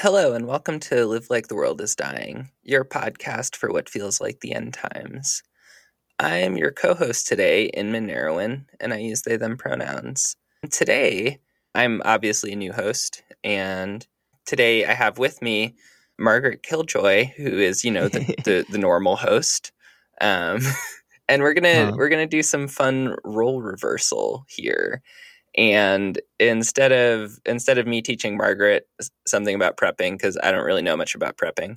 Hello, and welcome to Live Like the World is Dying, your podcast for what feels like the end times. I am your co-host today, Inmn Neruin, and I use they, them pronouns. Today, I'm obviously a new host, and today I have with me Margaret Killjoy, who is, you know, the normal host. And we're gonna do some fun role reversal here. And instead of me teaching Margaret something about prepping, because I don't really know much about prepping.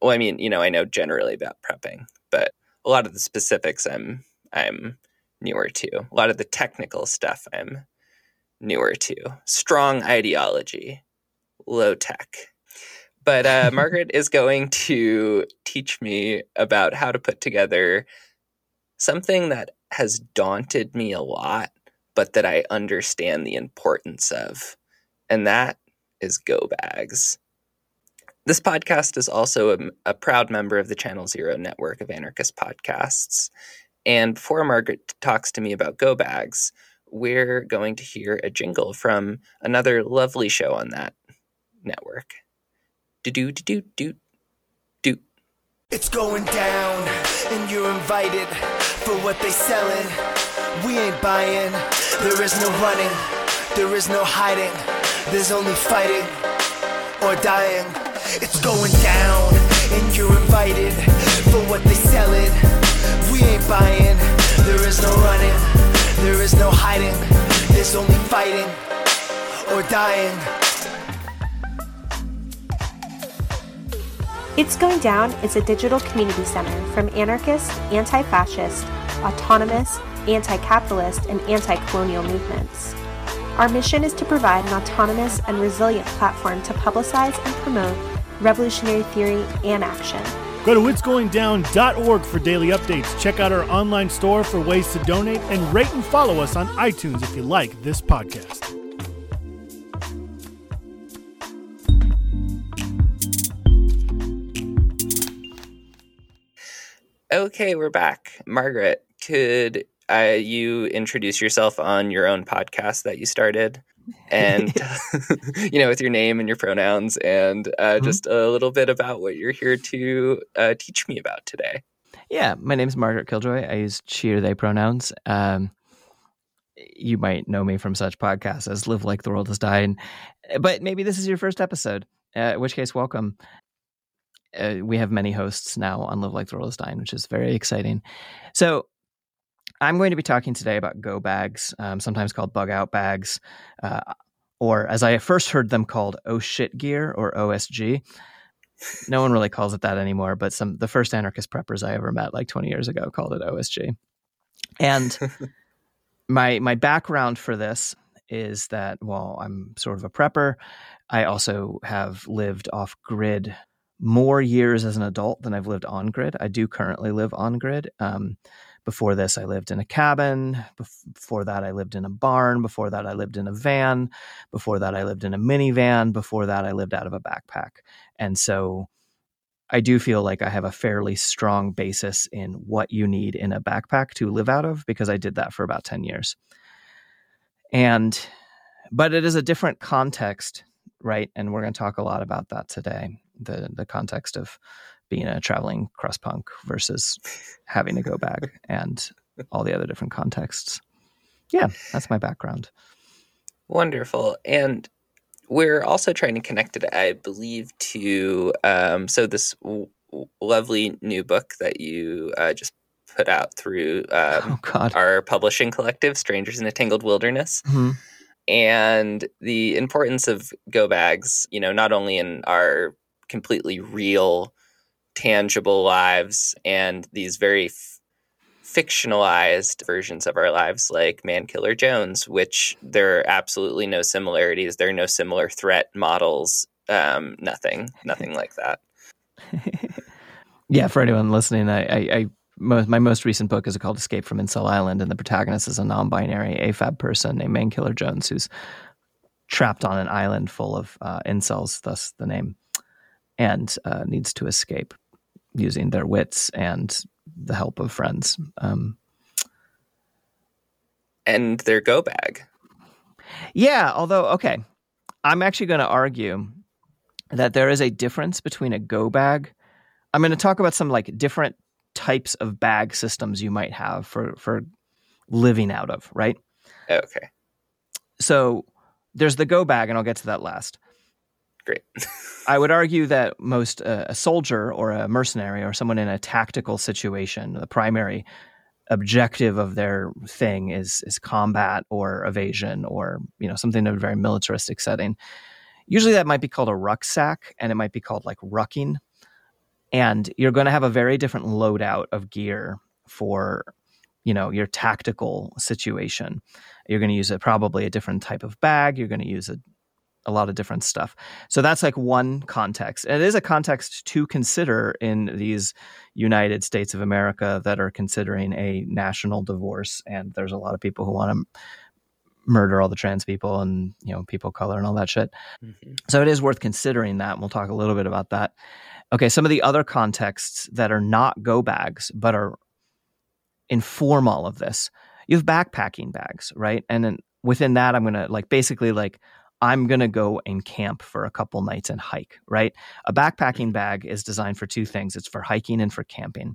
Well, I mean, you know, I know generally about prepping, but a lot of the specifics I'm newer to. A lot of the technical stuff I'm newer to. Strong ideology, low tech. But Margaret is going to teach me about how to put together something that has daunted me a lot, but that I understand the importance of, and that is go bags. This podcast is also a proud member of the Channel Zero Network of anarchist podcasts, and before Margaret talks to me about go bags, we're going to hear a jingle from another lovely show on that network. Do-do-do-do-do-do. It's going down, and you're invited for what they sellin'. We ain't buying, there is no running, there is no hiding, there's only fighting or dying. It's going down, and you're invited for what they selling. We ain't buying, there is no running, there is no hiding, there's only fighting or dying. It's Going Down is a digital community center from anarchist, anti-fascist, autonomous, anti-capitalist, and anti-colonial movements. Our mission is to provide an autonomous and resilient platform to publicize and promote revolutionary theory and action. Go to itsgoingdown.org for daily updates. Check out our online store for ways to donate, and rate and follow us on iTunes if you like this podcast. Okay, we're back. Margaret, could you introduce yourself on your own podcast that you started, and you know, with your name and your pronouns, and just a little bit about what you're here to teach me about today? Yeah, my name is Margaret Killjoy. I use she or they pronouns. You might know me from such podcasts as Live Like the World is Dying, but maybe this is your first episode, in which case, welcome. We have many hosts now on Live Like the World is Dying, which is very exciting. So I'm going to be talking today about go bags, sometimes called bug out bags, or as I first heard them called, oh shit gear, or OSG. No one really calls it that anymore, but the first anarchist preppers I ever met like 20 years ago called it OSG. And my background for this is that while I'm sort of a prepper, I also have lived off grid more years as an adult than I've lived on grid. I do currently live on grid. Before this, I lived in a cabin. Before that, I lived in a barn. Before that, I lived in a van. Before that, I lived in a minivan. Before that, I lived out of a backpack. And so I do feel like I have a fairly strong basis in what you need in a backpack to live out of, because I did that for about 10 years. But it is a different context, right? And we're going to talk a lot about that today, the context of being a traveling crust-punk versus having to go back and all the other different contexts. Yeah, that's my background. Wonderful. And we're also trying to connect it, I believe, to this lovely new book that you just put out through our publishing collective, Strangers in a Tangled Wilderness. Mm-hmm. And the importance of go bags, you know, not only in our completely real tangible lives and these very fictionalized versions of our lives, like Mankiller Jones, which there are absolutely no similarities. There are no similar threat models. Nothing like that. Yeah, for anyone listening, my most recent book is called Escape from Incel Island, and the protagonist is a non-binary AFAB person named Mankiller Jones, who's trapped on an island full of incels, thus the name, and needs to escape using their wits and the help of friends. And their go bag. Yeah, although, okay, I'm actually going to argue that there is a difference between a go bag. I'm going to talk about some like different types of bag systems you might have for living out of, right? Okay. So there's the go bag, and I'll get to that last. Great. I would argue that most a soldier or a mercenary or someone in a tactical situation, the primary objective of their thing is combat or evasion or, you know, something in a very militaristic setting. Usually that might be called a rucksack, and it might be called like rucking. And you're going to have a very different loadout of gear for, you know, your tactical situation. You're going to use probably a different type of bag. You're going to use a lot of different stuff. So that's like one context. And it is a context to consider in these United States of America that are considering a national divorce. And there's a lot of people who want to murder all the trans people and, you know, people of color and all that shit. Mm-hmm. So it is worth considering that. And we'll talk a little bit about that. Okay, some of the other contexts that are not go bags, but are inform all of this. You have backpacking bags, right? And then within that, I'm going to like basically like, I'm going to go and camp for a couple nights and hike, right? A backpacking bag is designed for two things. It's for hiking and for camping.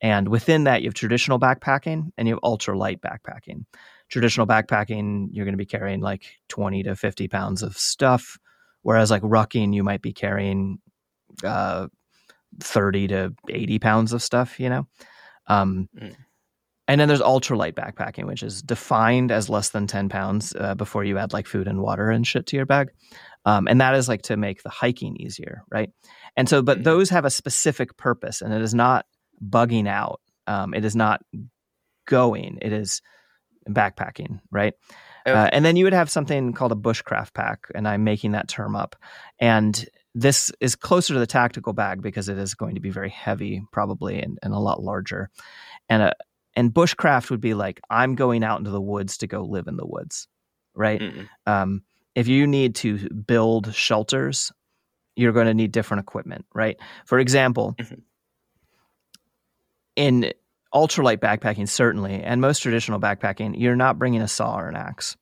And within that, you have traditional backpacking and you have ultralight backpacking. Traditional backpacking, you're going to be carrying like 20 to 50 pounds of stuff. Whereas like rucking, you might be carrying 30 to 80 pounds of stuff, you know? And then there's ultralight backpacking, which is defined as less than 10 pounds before you add like food and water and shit to your bag. And that is like to make the hiking easier, right? And so, but those have a specific purpose, and it is not bugging out. It is not going, it is backpacking, right? Okay. And then you would have something called a bushcraft pack, and I'm making that term up. And this is closer to the tactical bag because it is going to be very heavy probably and a lot larger. And bushcraft would be like, I'm going out into the woods to go live in the woods, right? If you need to build shelters, you're going to need different equipment, right? For example, in ultralight backpacking, certainly, and most traditional backpacking, you're not bringing a saw or an axe.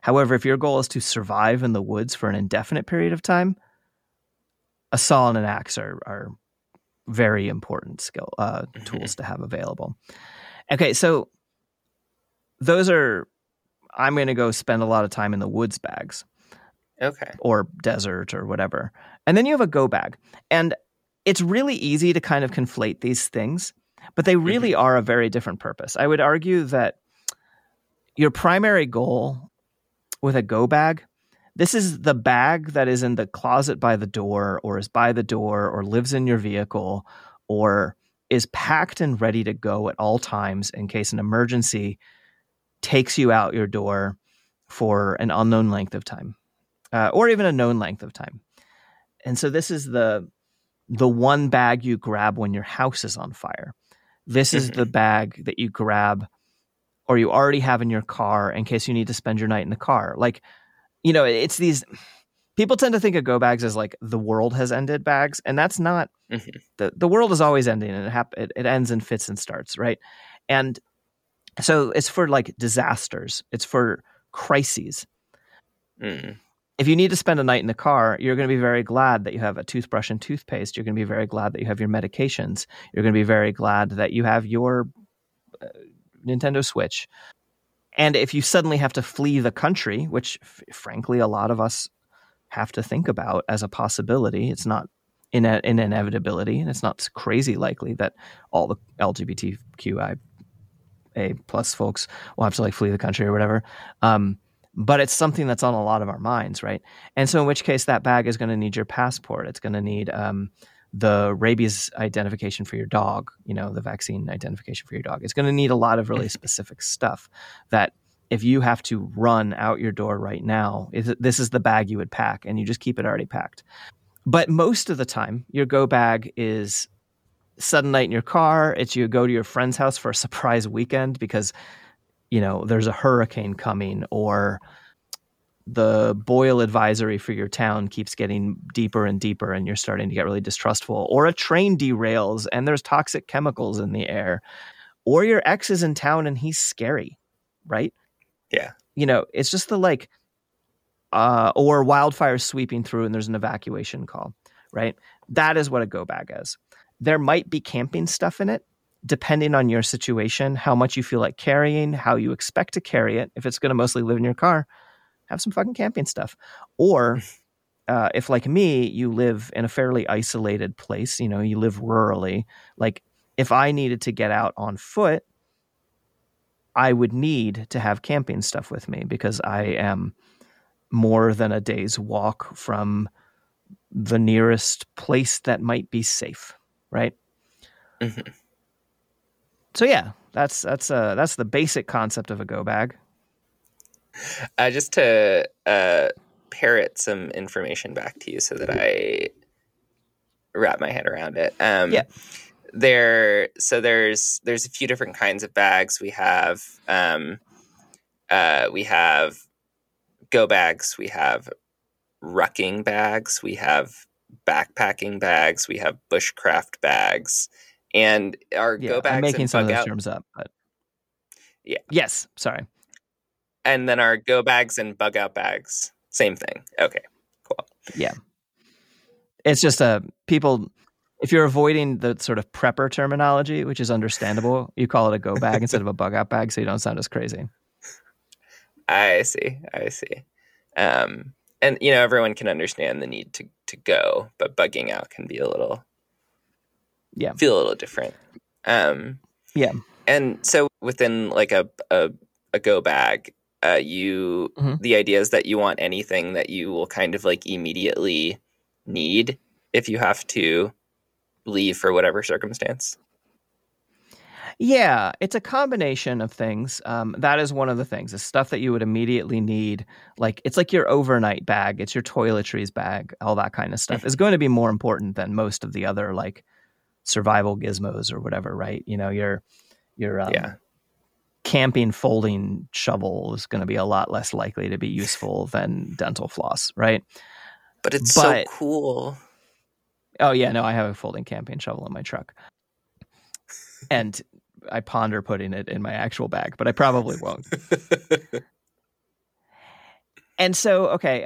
However, if your goal is to survive in the woods for an indefinite period of time, a saw and an axe are very important skill tools to have available. Okay, so those are, I'm going to go spend a lot of time in the woods bags. Okay. Or desert or whatever. And then you have a go bag. And it's really easy to kind of conflate these things, but they really are a very different purpose. I would argue that your primary goal with a go bag, this is the bag that is in the closet by the door or is by the door or lives in your vehicle or is packed and ready to go at all times in case an emergency takes you out your door for an unknown length of time or even a known length of time. And so this is the one bag you grab when your house is on fire. This is the bag that you grab or you already have in your car in case you need to spend your night in the car. Like, you know, it's these people tend to think of go bags as like the world has ended bags, and that's not the world is always ending, and it ends in fits and starts, right? And so it's for like disasters, it's for crises. If you need to spend a night in the car, you're going to be very glad that you have a toothbrush and toothpaste. You're going to be very glad that you have your medications. You're going to be very glad that you have your Nintendo Switch. And if you suddenly have to flee the country, which frankly, a lot of us have to think about as a possibility, it's not an inevitability, and it's not crazy likely that all the LGBTQIA plus folks will have to like flee the country or whatever. But it's something that's on a lot of our minds, right? And so in which case that bag is going to need your passport. It's going to need the rabies identification for your dog, you know, the vaccine identification for your dog. It's going to need a lot of really specific stuff that if you have to run out your door right now, this is the bag you would pack, and you just keep it already packed. But most of the time, your go bag is sudden night in your car. It's you go to your friend's house for a surprise weekend because, you know, there's a hurricane coming, or the boil advisory for your town keeps getting deeper and deeper and you're starting to get really distrustful, or a train derails and there's toxic chemicals in the air, or your ex is in town and he's scary, right? Yeah. You know, it's just the like or wildfires sweeping through and there's an evacuation call, right? That is what a go bag is. There might be camping stuff in it, depending on your situation, how much you feel like carrying, how you expect to carry it. If it's going to mostly live in your car, have some fucking camping stuff. Or if, like me, you live in a fairly isolated place, you know, you live rurally. Like, if I needed to get out on foot, I would need to have camping stuff with me because I am more than a day's walk from the nearest place that might be safe, right? Mm-hmm. So yeah, that's the basic concept of a go bag. Just to parrot some information back to you so that I wrap my head around it. Yeah. There's a few different kinds of bags. We have go bags. We have rucking bags. We have backpacking bags. We have bushcraft bags. And our go bags. I'm making some of those terms up, but yeah. Yes, sorry. And then our go bags and bug out bags, same thing. Okay, cool. Yeah, it's just people. If you're avoiding the sort of prepper terminology, which is understandable, you call it a go bag instead of a bug out bag, so you don't sound as crazy. I see. And you know, everyone can understand the need to go, but bugging out can be a little. Yeah, feel a little different. Yeah, and so within like a go bag, you the idea is that you want anything that you will kind of like immediately need if you have to leave for whatever circumstance. Yeah, it's a combination of things. That is one of the things. It's stuff that you would immediately need. Like it's like your overnight bag, it's your toiletries bag, all that kind of stuff is going to be more important than most of the other like survival gizmos or whatever, right? You know, your camping folding shovel is going to be a lot less likely to be useful than dental floss, right? But it's so cool. Oh yeah, no, I have a folding camping shovel in my truck, and I ponder putting it in my actual bag, but I probably won't. And so, okay,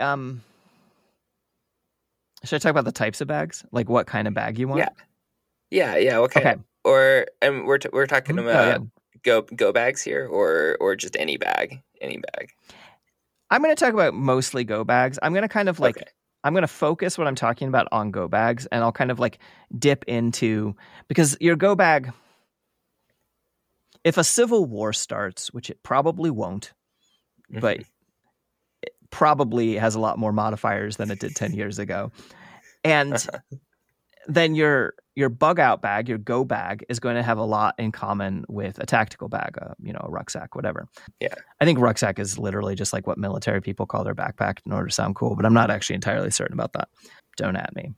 should I talk about the types of bags? Like, what kind of bag you want? Yeah. Yeah. Okay. Or and we're talking about go bags here, or just any bag. I'm going to talk about mostly go bags. I'm going to kind of like I'm going to focus what I'm talking about on go bags, and I'll kind of like dip into because your go bag. If a civil war starts, which it probably won't, but it probably has a lot more modifiers than it did 10 years ago, and then your bug out bag, your go bag, is going to have a lot in common with a tactical bag, a rucksack, whatever. Yeah. I think rucksack is literally just like what military people call their backpack in order to sound cool, but I'm not actually entirely certain about that. Don't at me.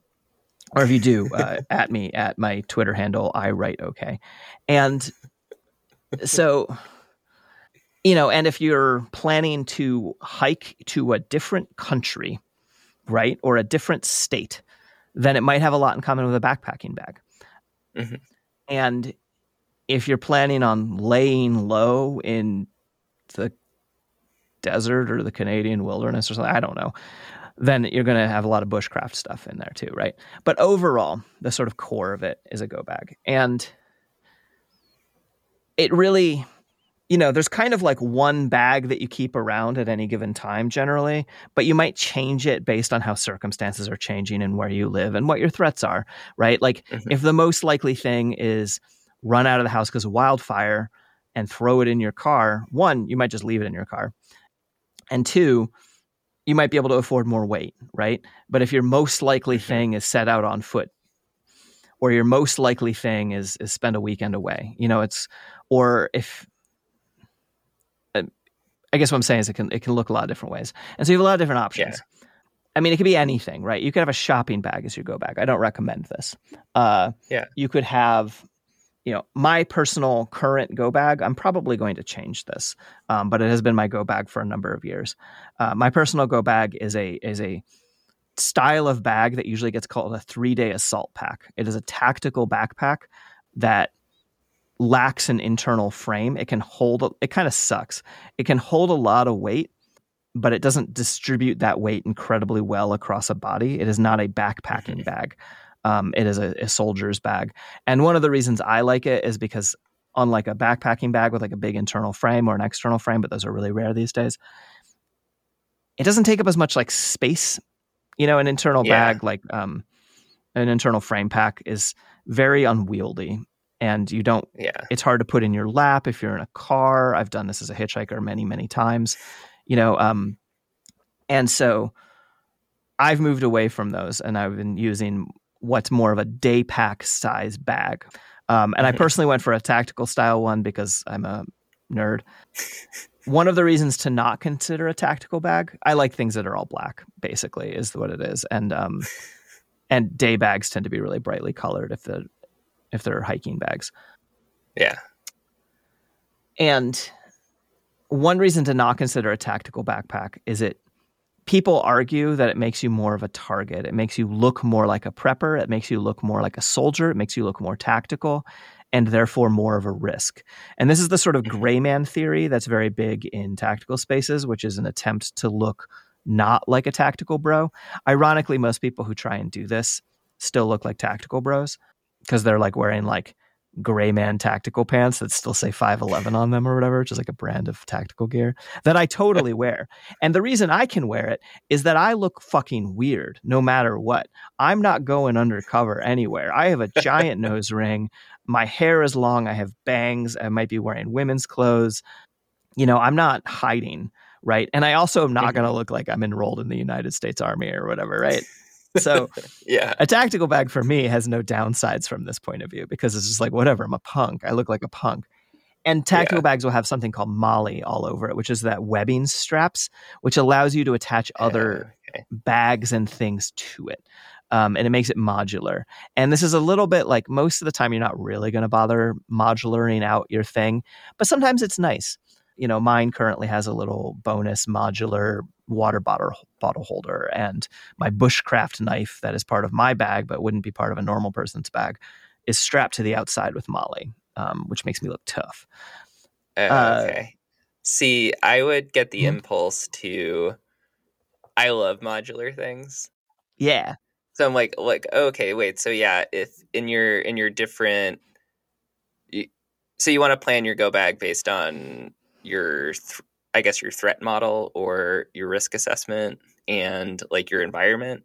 Or if you do, at me at my Twitter handle, I write okay. And so, you know, and if you're planning to hike to a different country, right, or a different state, then it might have a lot in common with a backpacking bag. Mm-hmm. And if you're planning on laying low in the desert or the Canadian wilderness or something, I don't know, then you're going to have a lot of bushcraft stuff in there too, right? But overall, the sort of core of it is a go bag. And it really, you know, there's kind of like one bag that you keep around at any given time generally, but you might change it based on how circumstances are changing and where you live and what your threats are, right? Like if the most likely thing is run out of the house because of wildfire and throw it in your car, one, you might just leave it in your car. And two, you might be able to afford more weight, right? But if your most likely thing is set out on foot, or your most likely thing is spend a weekend away, you know, it's, or if, I guess what I'm saying is it can look a lot of different ways. And so you have a lot of different options. Yeah. I mean, it could be anything, right? You could have a shopping bag as your go bag. I don't recommend this. You could have, you know, my personal current go bag. I'm probably going to change this, but it has been my go bag for a number of years. My personal go bag is a style of bag that usually gets called a 3-day assault pack. It is a tactical backpack that lacks an internal frame. It can hold, it kind of sucks. It can hold a lot of weight, but it doesn't distribute that weight incredibly well across a body. It is not a backpacking bag. It is a soldier's bag. And one of the reasons I like it is because unlike a backpacking bag with like a big internal frame or an external frame, but those are really rare these days, it doesn't take up as much like space. You know, an internal bag, like an internal frame pack is very unwieldy, and you don't, it's hard to put in your lap if you're in a car. I've done this as a hitchhiker many, many times, you know, and so I've moved away from those and I've been using what's more of a day pack size bag. And I personally went for a tactical style one because I'm a nerd. One of the reasons to not consider a tactical bag, I like things that are all black, basically, is what it is. And day bags tend to be really brightly colored if they're hiking bags. Yeah. And one reason to not consider a tactical backpack is people argue that it makes you more of a target. It makes you look more like a prepper. It makes you look more like a soldier. It makes you look more tactical and therefore more of a risk. And this is the sort of gray man theory that's very big in tactical spaces, which is an attempt to look not like a tactical bro. Ironically, most people who try and do this still look like tactical bros because they're like wearing like gray man tactical pants that still say 511 on them or whatever, which is like a brand of tactical gear that I totally wear. And the reason I can wear it is that I look fucking weird no matter what. I'm not going undercover anywhere. I have a giant nose ring. My hair is long. I have bangs. I might be wearing women's clothes. You know, I'm not hiding, right? And I also am not going to look like I'm enrolled in the United States Army or whatever, right? So a tactical bag for me has no downsides from this point of view because it's just like, whatever, I'm a punk. I look like a punk. And tactical bags will have something called molly all over it, which is that webbing straps, which allows you to attach other bags and things to it. And it makes it modular. And this is a little bit like most of the time you're not really going to bother modularing out your thing, but sometimes it's nice. You know, mine currently has a little bonus modular water bottle holder and my bushcraft knife that is part of my bag but wouldn't be part of a normal person's bag is strapped to the outside with molly, which makes me look tough. Okay. See, I would get the impulse to, I love modular things. Yeah. So I'm like, okay, wait. So yeah, if in your different, so you want to plan your go bag based on your I guess your threat model or your risk assessment and like your environment,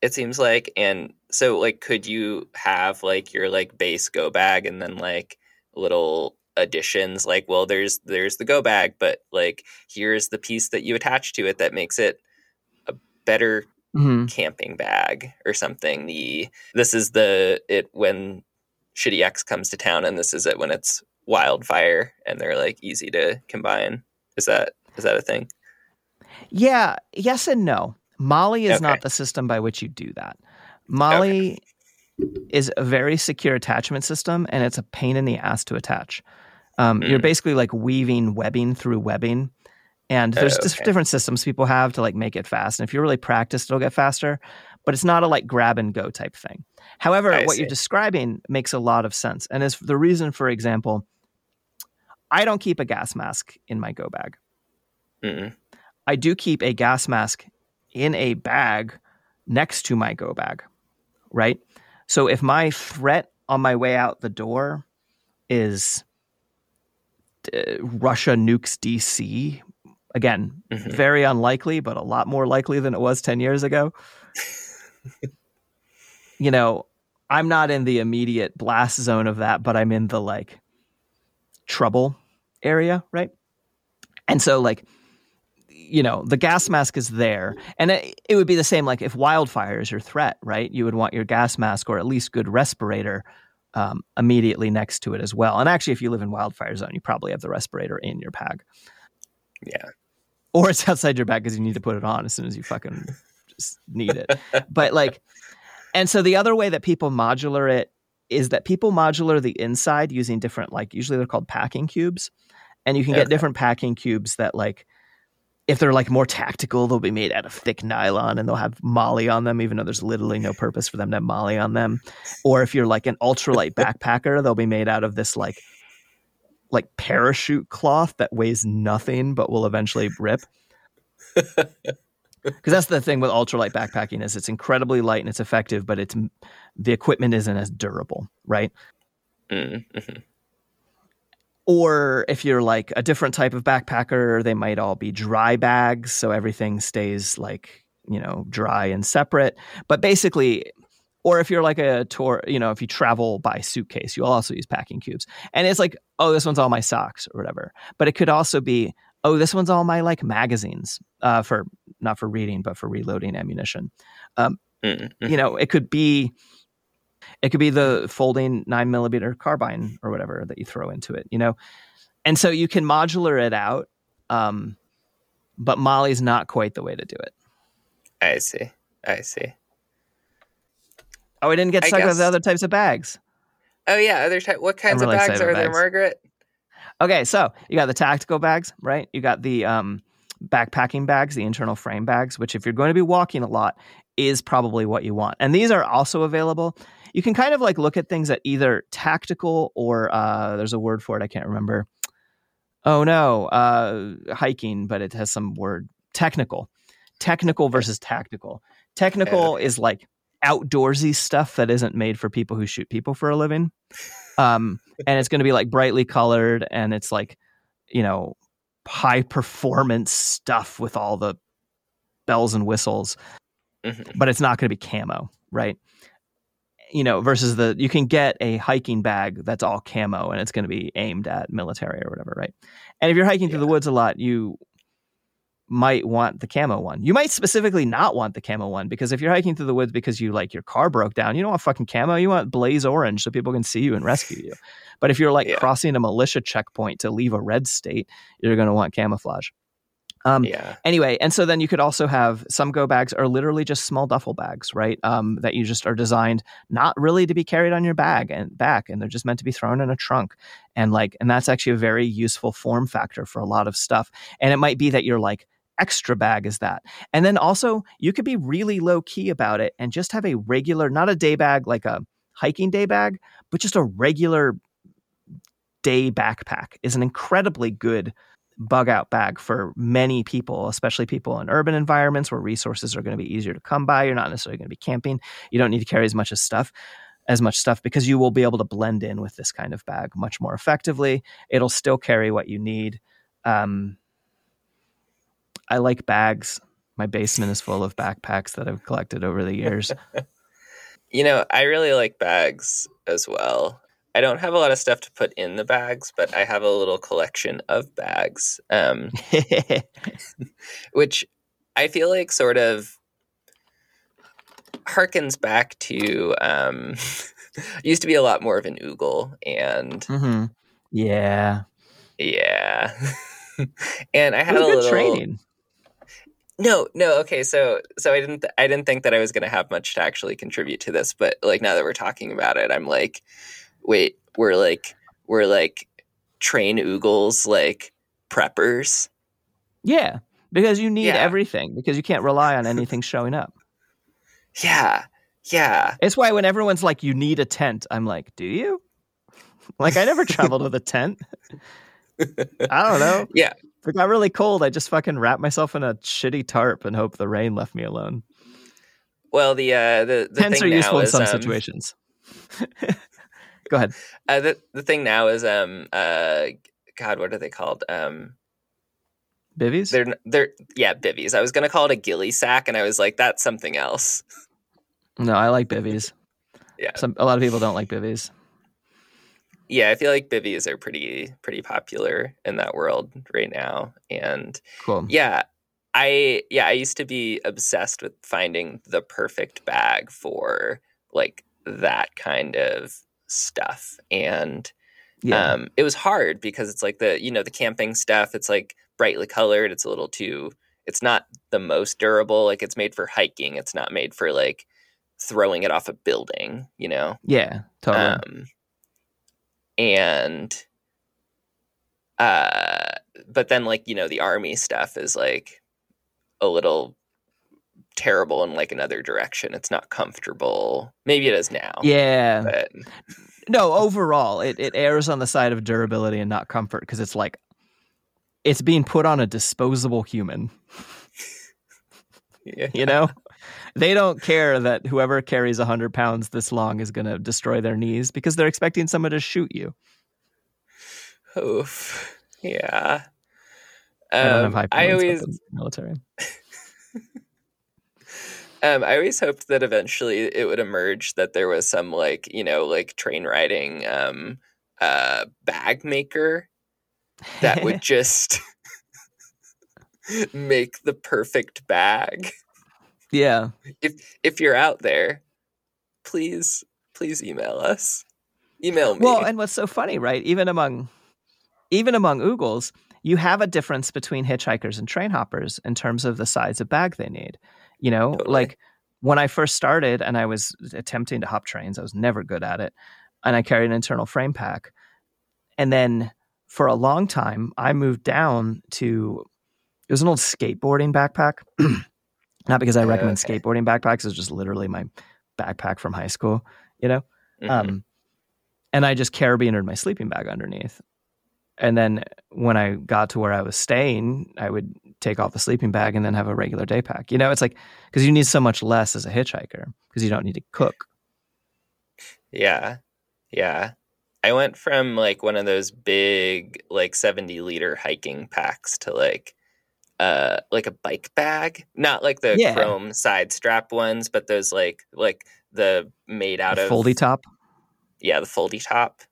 it seems like. And so like, could you have like your like base go bag and then like little additions like, well, there's the go bag, but like here's the piece that you attach to it that makes it a better camping bag or something. When Shitty X comes to town, and this is it when it's Wildfire, and they're like easy to combine. Is that a thing? Yeah. Yes and no. Molly is not the system by which you do that. Molly is a very secure attachment system, and it's a pain in the ass to attach. You're basically like weaving webbing through webbing, and there's just different systems people have to like make it fast. And if you're really practiced, it'll get faster. But it's not a like grab and go type thing. However, what you're describing makes a lot of sense, and is the reason, for example, I don't keep a gas mask in my go bag. Mm-mm. I do keep a gas mask in a bag next to my go bag, right? So if my threat on my way out the door is Russia nukes DC, again, very unlikely, but a lot more likely than it was 10 years ago. You know, I'm not in the immediate blast zone of that, but I'm in the like trouble area, right? And so like, you know, the gas mask is there, and it would be the same like if Wildfire is your threat, right? You would want your gas mask or at least good respirator immediately next to it as well. And actually, if you live in Wildfire zone, you probably have the respirator in your bag. Yeah, or it's outside your bag because you need to put it on as soon as you fucking just need it. But like, and so the other way that people modular it is that people modular the inside using different, like usually they're called packing cubes, and you can get different packing cubes that like, if they're like more tactical, they'll be made out of thick nylon and they'll have molly on them, even though there's literally no purpose for them to have molly on them. Or if you're like an ultralight backpacker, they'll be made out of this like parachute cloth that weighs nothing but will eventually rip. Because that's the thing with ultralight backpacking is it's incredibly light and it's effective, but it's the equipment isn't as durable, right? Mm-hmm. Or if you're like a different type of backpacker, they might all be dry bags, so everything stays like, you know, dry and separate. But basically, or if you're like a tour, you know, if you travel by suitcase, you'll also use packing cubes. And it's like, oh, this one's all my socks or whatever. But it could also be, oh, this one's all my like magazines for, not for reading, but for reloading ammunition. You know, it could be the folding 9mm carbine or whatever that you throw into it, you know? And so you can modular it out, but Molly's not quite the way to do it. I see. Oh, I didn't get stuck with the other types of bags. Oh, yeah. What kinds of bags are there, Margaret? Okay, so you got the tactical bags, right? You got the backpacking bags, the internal frame bags, which if you're going to be walking a lot is probably what you want. And these are also available. You can kind of like look at things at either tactical or there's a word for it. I can't remember. Oh, no. Hiking, but it has some word. Technical versus tactical. Technical is like outdoorsy stuff that isn't made for people who shoot people for a living. And it's going to be like brightly colored and it's like, you know, high performance stuff with all the bells and whistles. Mm-hmm. But it's not going to be camo, right? You know, versus you can get a hiking bag that's all camo and it's going to be aimed at military or whatever, right? And if you're hiking through the woods a lot, you might want the camo one. You might specifically not want the camo one because if you're hiking through the woods because you like your car broke down, you don't want fucking camo. You want blaze orange so people can see you and rescue you. But if you're like crossing a militia checkpoint to leave a red state, you're going to want camouflage. Anyway, and so then you could also have some go bags are literally just small duffel bags, right? That you just are designed not really to be carried on your bag and back, and they're just meant to be thrown in a trunk. And that's actually a very useful form factor for a lot of stuff. And it might be that you're like, extra bag is that. And then also you could be really low key about it and just have a regular, not a day bag, like a hiking day bag, but just a regular day backpack is an incredibly good bug out bag for many people, especially people in urban environments where resources are going to be easier to come by. You're not necessarily going to be camping. You don't need to carry as much stuff because you will be able to blend in with this kind of bag much more effectively. It'll still carry what you need. I like bags. My basement is full of backpacks that I've collected over the years. You know, I really like bags as well. I don't have a lot of stuff to put in the bags, but I have a little collection of bags, which I feel like sort of harkens back to used to be a lot more of an oogle. And Yeah. And I had a little training. No. Okay. So I didn't think that I was going to have much to actually contribute to this, but like now that we're talking about it, I'm like, wait, we're like train oogles, like preppers. Yeah. Because you need everything because you can't rely on anything showing up. Yeah. It's why when everyone's like, you need a tent. I'm like, do you? Like I never traveled with a tent. I don't know. Yeah. If it got really cold, I just fucking wrapped myself in a shitty tarp and hope the rain left me alone. Well, the tents thing are useful in some situations. Go ahead. The thing now is God, what are they called? Bivvies? They're bivvies. I was gonna call it a ghillie sack, and I was like, that's something else. No, I like bivvies. Yeah. A lot of people don't like bivvies. Yeah, I feel like bivvies are pretty popular in that world right now. And cool. I used to be obsessed with finding the perfect bag for like that kind of stuff. And it was hard because it's like the camping stuff, it's like brightly colored, it's not the most durable, like it's made for hiking, it's not made for like throwing it off a building, you know? Yeah, totally. But then like, you know, the army stuff is like a little terrible in like another direction. It's not comfortable. Maybe it is now. Yeah. But... No, overall it errs on the side of durability and not comfort because it's like, it's being put on a disposable human. You know, they don't care that whoever carries 100 pounds this long is going to destroy their knees because they're expecting someone to shoot you. Oof. Yeah. I don't have high feelings about the military. I always hoped that eventually it would emerge that there was some train riding bag maker that would just make the perfect bag. Yeah. If you're out there, please email us. Email me. Well, and what's so funny, right? Even among Oogles, you have a difference between hitchhikers and train hoppers in terms of the size of bag they need. You know, totally. Like when I first started and I was attempting to hop trains, I was never good at it. And I carried an internal frame pack. And then for a long time, I moved down to, it was an old skateboarding backpack. Not because I recommend skateboarding backpacks. It was just literally my backpack from high school, you know? Mm-hmm. And I just carabinered my sleeping bag underneath. And then when I got to where I was staying, I would take off the sleeping bag and then have a regular day pack. You know, it's like, because you need so much less as a hitchhiker because you don't need to cook. Yeah. Yeah. I went from one of those big 70-liter hiking packs to a bike bag. Not the chrome side strap ones, but those the made out of foldy top. Yeah, the foldy top.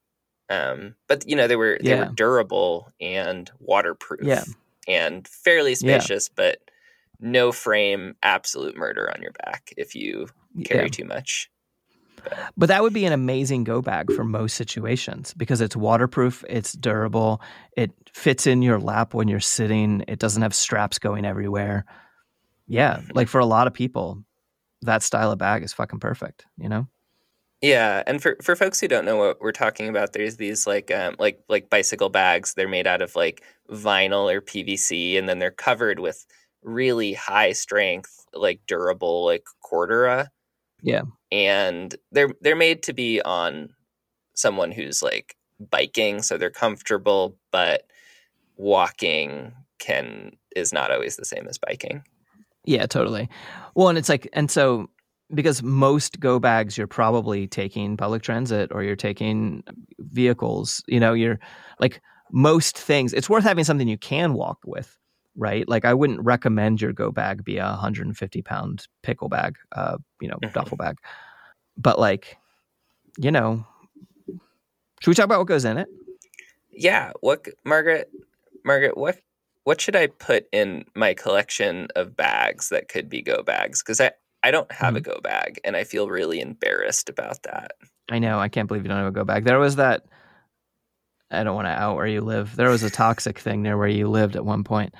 But they were durable and waterproof and fairly spacious, but no frame, absolute murder on your back if you carry too much. But that would be an amazing go bag for most situations because it's waterproof, it's durable, it fits in your lap when you're sitting, it doesn't have straps going everywhere. Yeah, for a lot of people, that style of bag is fucking perfect, you know? Yeah, and for folks who don't know what we're talking about, there's these bicycle bags. They're made out of vinyl or PVC, and then they're covered with really high strength, durable, Cordura. Yeah, and they're made to be on someone who's biking, so they're comfortable, but walking is not always the same as biking. Yeah, totally. Well, and it's so. Because most go bags, you're probably taking public transit or you're taking vehicles, you know, you're most things. It's worth having something you can walk with, right? I wouldn't recommend your go bag be a 150-pound pickle bag, duffel bag. But should we talk about what goes in it? Yeah. What, Margaret, what should I put in my collection of bags that could be go bags? Because I don't have a go bag, and I feel really embarrassed about that. I know. I can't believe you don't have a go bag. There was that. I don't want to out where you live. There was a toxic thing near where you lived at one point.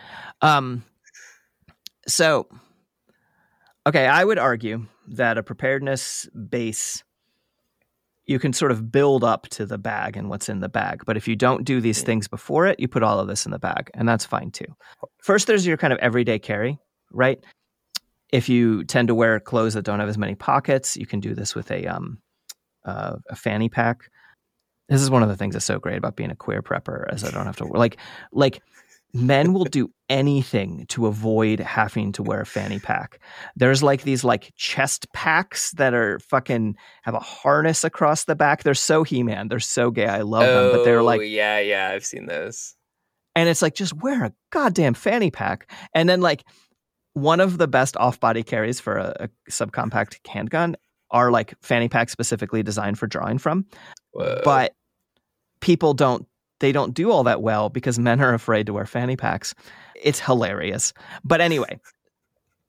So, okay, I would argue that a preparedness base, you can sort of build up to the bag and what's in the bag. But if you don't do these things before it, you put all of this in the bag, and that's fine too. First, there's your kind of everyday carry, right? If you tend to wear clothes that don't have as many pockets, you can do this with a fanny pack. This is one of the things that's so great about being a queer prepper, as I don't have to men will do anything to avoid having to wear a fanny pack. There's these chest packs that are fucking have a harness across the back. They're so He-Man. They're so gay. I love them, but they're yeah, I've seen those. And it's just wear a goddamn fanny pack, and then one of the best off-body carries for a subcompact handgun are fanny packs specifically designed for drawing from. Whoa. But people don't do all that well because men are afraid to wear fanny packs. It's hilarious. But anyway,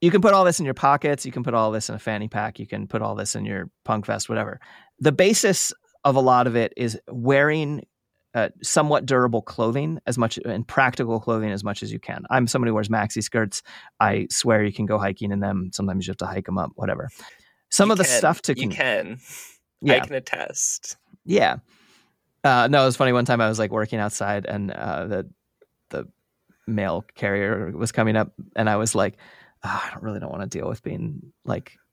you can put all this in your pockets. You can put all this in a fanny pack. You can put all this in your punk vest, whatever. The basis of a lot of it is wearing somewhat durable clothing as much and practical clothing as much as you can. I'm somebody who wears maxi skirts. I swear you can go hiking in them. Sometimes you have to hike them up, whatever. I can attest. Yeah. No, it was funny. One time I was working outside and the mail carrier was coming up and I was I really don't want to deal with being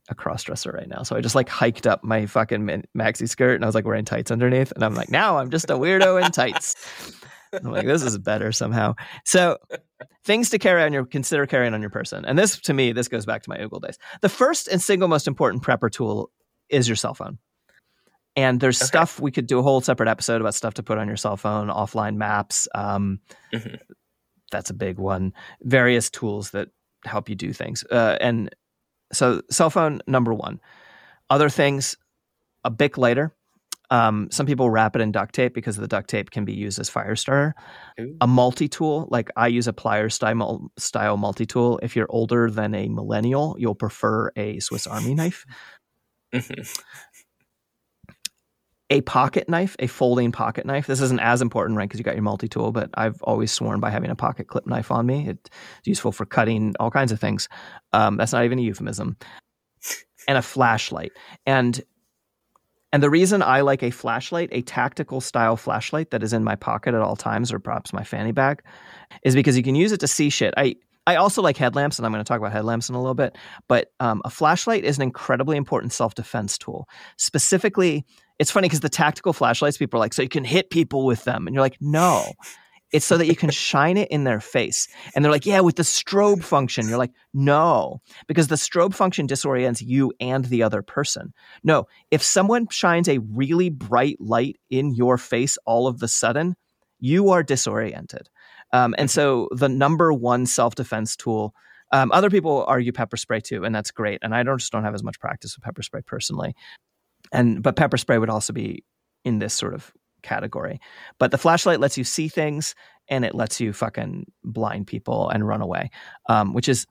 a cross-dresser right now. So I just hiked up my fucking maxi skirt and I was wearing tights underneath and I'm now I'm just a weirdo in tights. I'm like, this is better somehow. So things to carry on your, consider carrying on your person. And this, to me, this goes back to my Oogle days. The first and single most important prepper tool is your cell phone. And there's stuff, we could do a whole separate episode about stuff to put on your cell phone, offline maps. That's a big one. Various tools that help you do things. And so cell phone, number one. Other things, a BIC lighter. Some people wrap it in duct tape because the duct tape can be used as fire starter. Ooh. A multi-tool, like I use a pliers style multi-tool. If you're older than a millennial, you'll prefer a Swiss Army knife. A pocket knife, a folding pocket knife. This isn't as important, right, because you got your multi-tool, but I've always sworn by having a pocket clip knife on me. It's useful for cutting all kinds of things. That's not even a euphemism. And a flashlight. And the reason I like a flashlight, a tactical style flashlight that is in my pocket at all times, or perhaps my fanny bag, is because you can use it to see shit. I also like headlamps, and I'm going to talk about headlamps in a little bit, but a flashlight is an incredibly important self-defense tool. Specifically, it's funny because the tactical flashlights, people are like, so you can hit people with them. And you're like, no, it's so that you can shine it in their face. And they're like, yeah, with the strobe function. You're like, no, because the strobe function disorients you and the other person. No, if someone shines a really bright light in your face all of the sudden, you are disoriented. And so the number one self-defense tool, other people argue pepper spray too, and that's great. And I don't have as much practice with pepper spray personally. But pepper spray would also be in this sort of category. But the flashlight lets you see things, and it lets you fucking blind people and run away, which is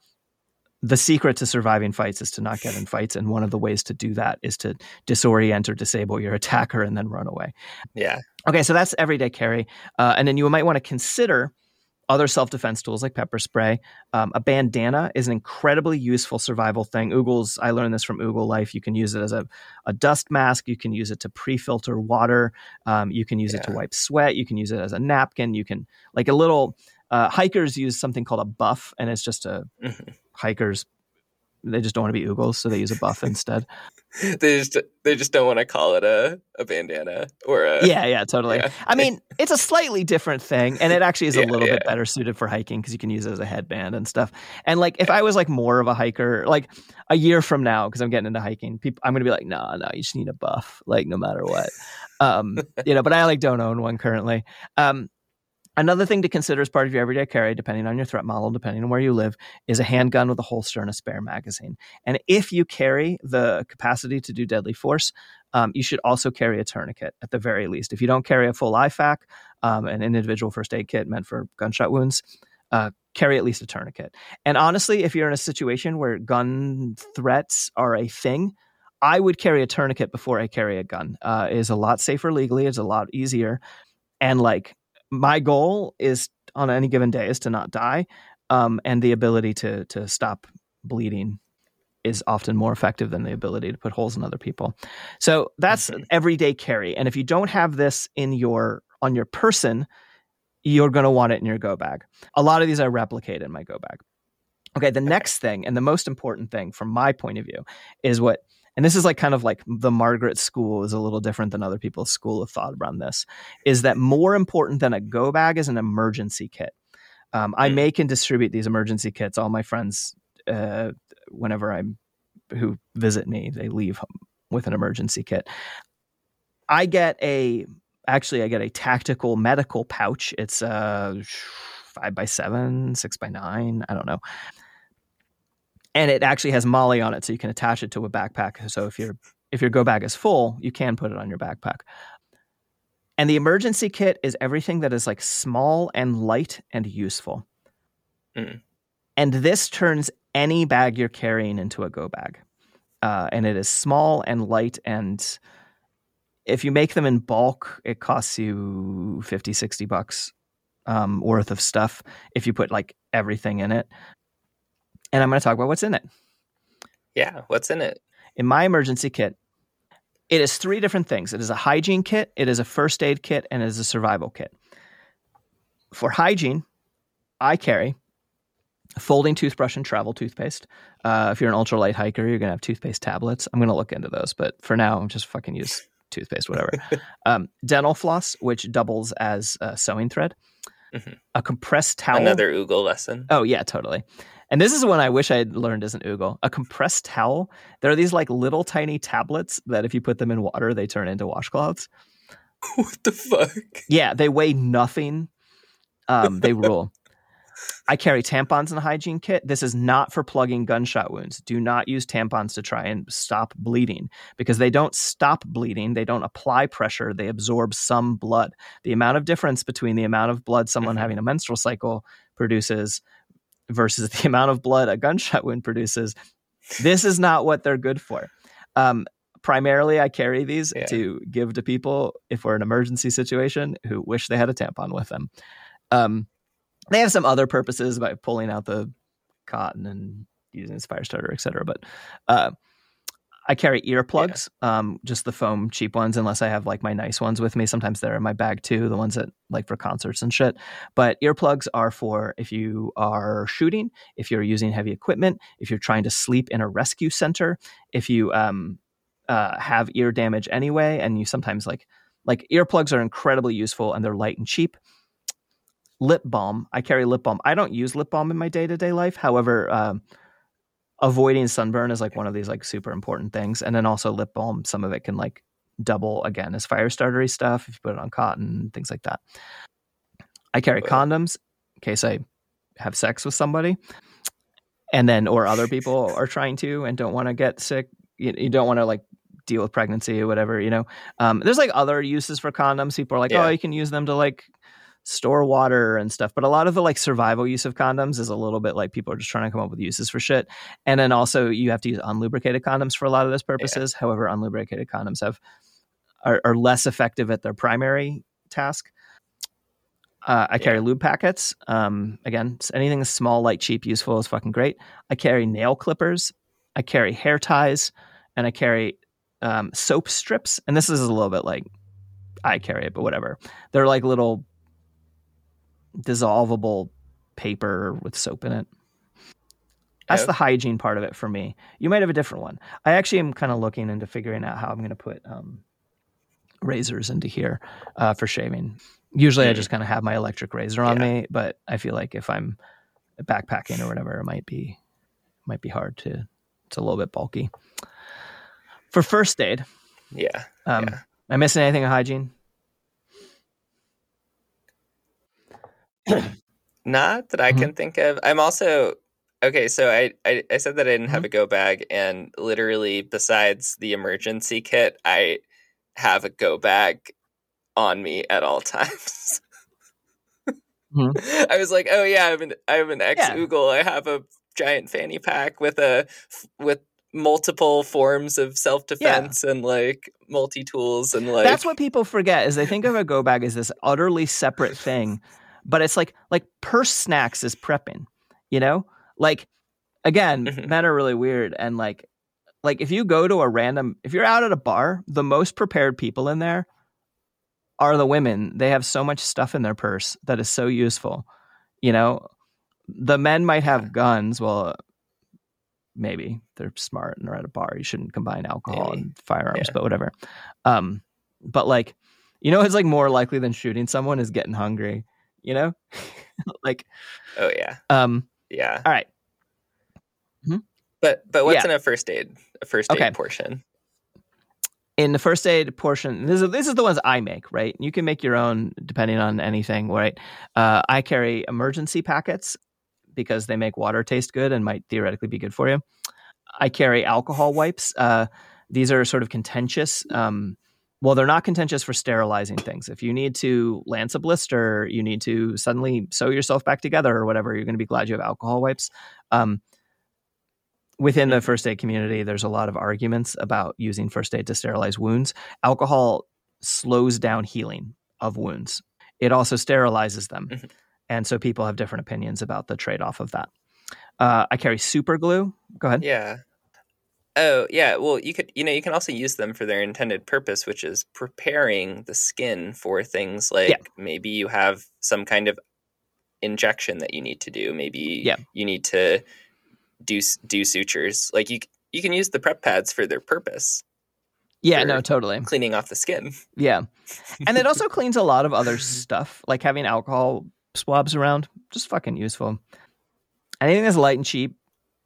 the secret to surviving fights, is to not get in fights. And one of the ways to do that is to disorient or disable your attacker and then run away. Yeah. Okay, so that's everyday carry. And then you might want to consider other self-defense tools like pepper spray. A bandana is an incredibly useful survival thing. Oogles, I learned this from Oogle Life. You can use it as a dust mask. You can use it to pre-filter water. You can use it to wipe sweat. You can use it as a napkin. You can, like a little, hikers use something called a buff, and it's just a hikers. They just don't want to be Oogles, so they use a buff instead. They just don't want to call it a bandana or a... Yeah, totally. Yeah. I mean, it's a slightly different thing, and it actually is a little bit better suited for hiking because you can use it as a headband and stuff. And, like, if I was, like, more of a hiker, like, a year from now, because I'm getting into hiking, I'm going to be like, no, you just need a buff, like, no matter what. But I, like, don't own one currently. Another thing to consider as part of your everyday carry, depending on your threat model, depending on where you live, is a handgun with a holster and a spare magazine. And if you carry the capacity to do deadly force, you should also carry a tourniquet at the very least. If you don't carry a full IFAC, an individual first aid kit meant for gunshot wounds, carry at least a tourniquet. And honestly, if you're in a situation where gun threats are a thing, I would carry a tourniquet before I carry a gun. It is a lot safer legally. It's a lot easier. And, like, my goal is on any given day is to not die, and the ability to stop bleeding is often more effective than the ability to put holes in other people. So that's everyday carry. And if you don't have this on your person, you're going to want it in your go bag. A lot of these I replicate in my go bag. Okay, the next thing, and the most important thing from my point of view, is what... and this is like kind of like the Margaret school is a little different than other people's school of thought around this, is that more important than a go bag is an emergency kit. I make and distribute these emergency kits. All my friends, whenever who visit me, they leave home with an emergency kit. I get a tactical medical pouch. It's 5x7, 6x9. I don't know. And it actually has Molly on it, so you can attach it to a backpack. So if your go bag is full, you can put it on your backpack. And the emergency kit is everything that is, like, small and light and useful. And this turns any bag you're carrying into a go bag. And it is small and light, and if you make them in bulk, it costs you $50-$60 worth of stuff if you put, like, everything in it. And I'm going to talk about what's in it. Yeah, what's in it? In my emergency kit, it is three different things. It is a hygiene kit, it is a first aid kit, and it is a survival kit. For hygiene, I carry a folding toothbrush and travel toothpaste. If you're an ultralight hiker, you're going to have toothpaste tablets. I'm going to look into those, but for now, I'm just fucking use toothpaste, whatever. Dental floss, which doubles as sewing thread. mm-hmm. a compressed towel. Another oogle lesson. Oh, yeah, totally. And this is one I wish I had learned as an oogle. A compressed towel. There are these like little tiny tablets that if you put them in water, they turn into washcloths. What the fuck? Yeah, they weigh nothing. They rule. I carry tampons and a hygiene kit. This is not for plugging gunshot wounds. Do not use tampons to try and stop bleeding because they don't stop bleeding. They don't apply pressure. They absorb some blood. The amount of difference between the amount of blood someone having a menstrual cycle produces versus the amount of blood a gunshot wound produces, this is not what they're good for. Primarily, I carry these to give to people if we're in an emergency situation who wish they had a tampon with them. They have some other purposes by pulling out the cotton and using as fire starter, et cetera. But I carry earplugs, just the foam cheap ones, unless I have like my nice ones with me. Sometimes they're in my bag too, the ones that like for concerts and shit. But earplugs are for if you are shooting, if you're using heavy equipment, if you're trying to sleep in a rescue center, if you have ear damage anyway. And you sometimes like earplugs are incredibly useful and they're light and cheap. Lip balm. I carry lip balm. I don't use lip balm in my day-to-day life. However, avoiding sunburn is like one of these like super important things. And then also lip balm, some of it can like double again as fire startery stuff if you put it on cotton, things like that. I carry condoms in case I have sex with somebody and then or other people are trying to and don't want to get sick. You don't want to like deal with pregnancy or whatever, you know. There's like other uses for condoms. People are like, oh, you can use them to like store water and stuff, but a lot of the like survival use of condoms is a little bit like people are just trying to come up with uses for shit. And then also you have to use unlubricated condoms for a lot of those purposes. However, unlubricated condoms are less effective at their primary task. I carry lube packets. Again, anything small, light, cheap, useful is fucking great. I carry nail clippers, I carry hair ties, and I carry soap strips. And this is a little bit like I carry it, but whatever. They're like little dissolvable paper with soap in it. That's the hygiene part of it for me. You might have a different one. I actually am kind of looking into figuring out how I'm going to put razors into here for shaving. Usually I just kind of have my electric razor on me, but I feel like if I'm backpacking or whatever, it might be hard to. It's a little bit bulky. For first aid, am I missing anything on hygiene? Not that I can think of. I'm also okay. So I said that I didn't have a go bag, and literally besides the emergency kit, I have a go bag on me at all times. I was like, oh yeah, I'm an ex-oogle. I have a giant fanny pack with multiple forms of self-defense and like multi-tools and like. That's what people forget is they think of a go bag as this utterly separate thing. But it's like purse snacks is prepping, you know, like, again, men are really weird. And like if you go to if you're out at a bar, the most prepared people in there are the women. They have so much stuff in their purse that is so useful. You know, the men might have guns. Well, maybe they're smart and are at a bar. You shouldn't combine alcohol and firearms, but whatever. But like, you know, it's like more likely than shooting someone is getting hungry. You know, like, oh yeah, all right. But what's in a first aid portion? In the first aid portion, this is the ones I make, right? You can make your own depending on anything, right? I carry emergency packets because they make water taste good and might theoretically be good for you. I carry alcohol wipes. These are sort of contentious. Well, they're not contentious for sterilizing things. If you need to lance a blister, you need to suddenly sew yourself back together or whatever, you're going to be glad you have alcohol wipes. Within the first aid community, there's a lot of arguments about using first aid to sterilize wounds. Alcohol slows down healing of wounds. It also sterilizes them. And so people have different opinions about the trade-off of that. I carry super glue. Go ahead. Yeah. Oh, yeah. Well, you can also use them for their intended purpose, which is preparing the skin for things like maybe you have some kind of injection that you need to do. Maybe you need to do sutures. Like you can use the prep pads for their purpose. Yeah, no, totally. Cleaning off the skin. Yeah. And it also cleans a lot of other stuff, like having alcohol swabs around. Just fucking useful. Anything that's light and cheap,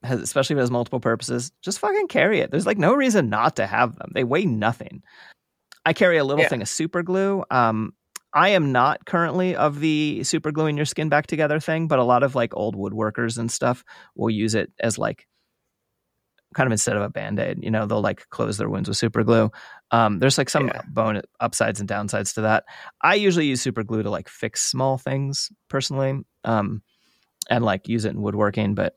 especially if it has multiple purposes, just fucking carry it. There's like no reason not to have them. They weigh nothing. I carry a little thing of super glue. I am not currently of the super gluing your skin back together thing, but a lot of like old woodworkers and stuff will use it as like kind of instead of a Band-Aid, you know, they'll like close their wounds with super glue. There's like some bone upsides and downsides to that. I usually use super glue to like fix small things personally, and like use it in woodworking, but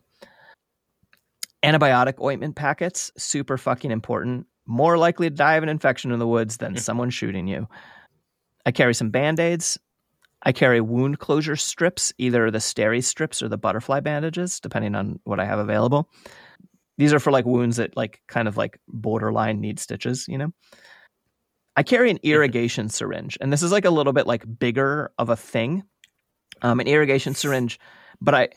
antibiotic ointment packets, super fucking important. More likely to die of an infection in the woods than someone shooting you. I carry some Band-Aids. I carry wound closure strips, either the steri strips or the butterfly bandages, depending on what I have available. These are for like wounds that like kind of like borderline need stitches, you know? I carry an irrigation syringe, and this is like a little bit like bigger of a thing, an irrigation syringe, but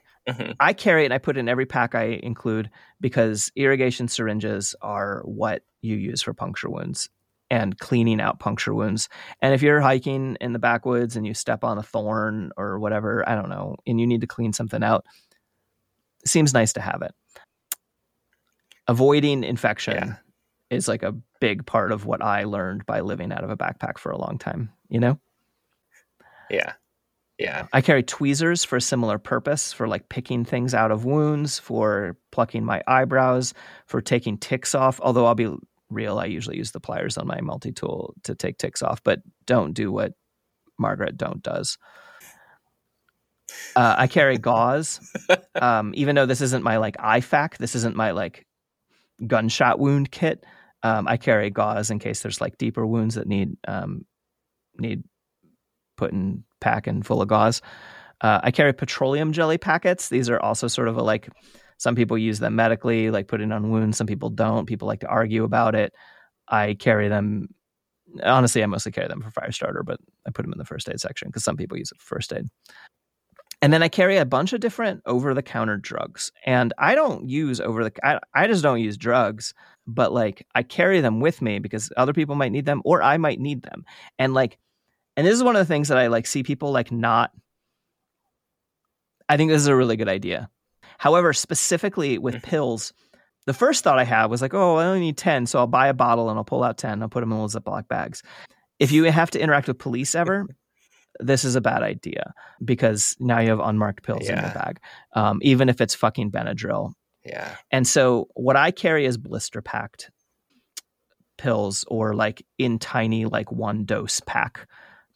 I carry it and I put it in every pack I include because irrigation syringes are what you use for puncture wounds and cleaning out puncture wounds. And if you're hiking in the backwoods and you step on a thorn or whatever, I don't know, and you need to clean something out, it seems nice to have it. Avoiding infection is like a big part of what I learned by living out of a backpack for a long time, you know? Yeah. Yeah. I carry tweezers for a similar purpose, for like picking things out of wounds, for plucking my eyebrows, for taking ticks off. Although I'll be real, I usually use the pliers on my multi-tool to take ticks off, but don't do what Margaret does. I carry gauze, even though this isn't my like IFAC, this isn't my like gunshot wound kit. I carry gauze in case there's like deeper wounds that need putting pack and full of gauze. I carry petroleum jelly packets. These are also sort of a like, some people use them medically, like putting on wounds. Some people don't. People like to argue about it. I carry them. Honestly, I mostly carry them for fire starter, but I put them in the first aid section because some people use it for first aid. And then I carry a bunch of different over-the-counter drugs. And I don't use I just don't use drugs, but like I carry them with me because other people might need them or I might need them. And like, and this is one of the things that I like see people like not. I think this is a really good idea. However, specifically with pills, the first thought I had was like, oh, I only need 10. So I'll buy a bottle and I'll pull out 10. And I'll put them in little Ziploc bags. If you have to interact with police ever, this is a bad idea because now you have unmarked pills in the bag, even if it's fucking Benadryl. Yeah. And so what I carry is blister packed pills or like in tiny like one dose pack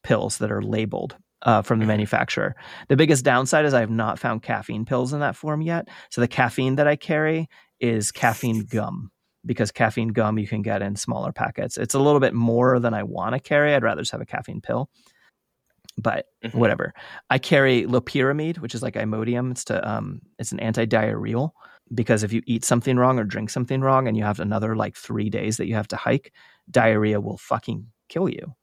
pills that are labeled from the manufacturer. The biggest downside is I have not found caffeine pills in that form yet. So the caffeine that I carry is caffeine gum because caffeine gum you can get in smaller packets. It's a little bit more than I want to carry. I'd rather just have a caffeine pill, but whatever. I carry loperamide, which is like Imodium. It's to it's an antidiarrheal because if you eat something wrong or drink something wrong and you have another like 3 days that you have to hike, diarrhea will fucking kill you.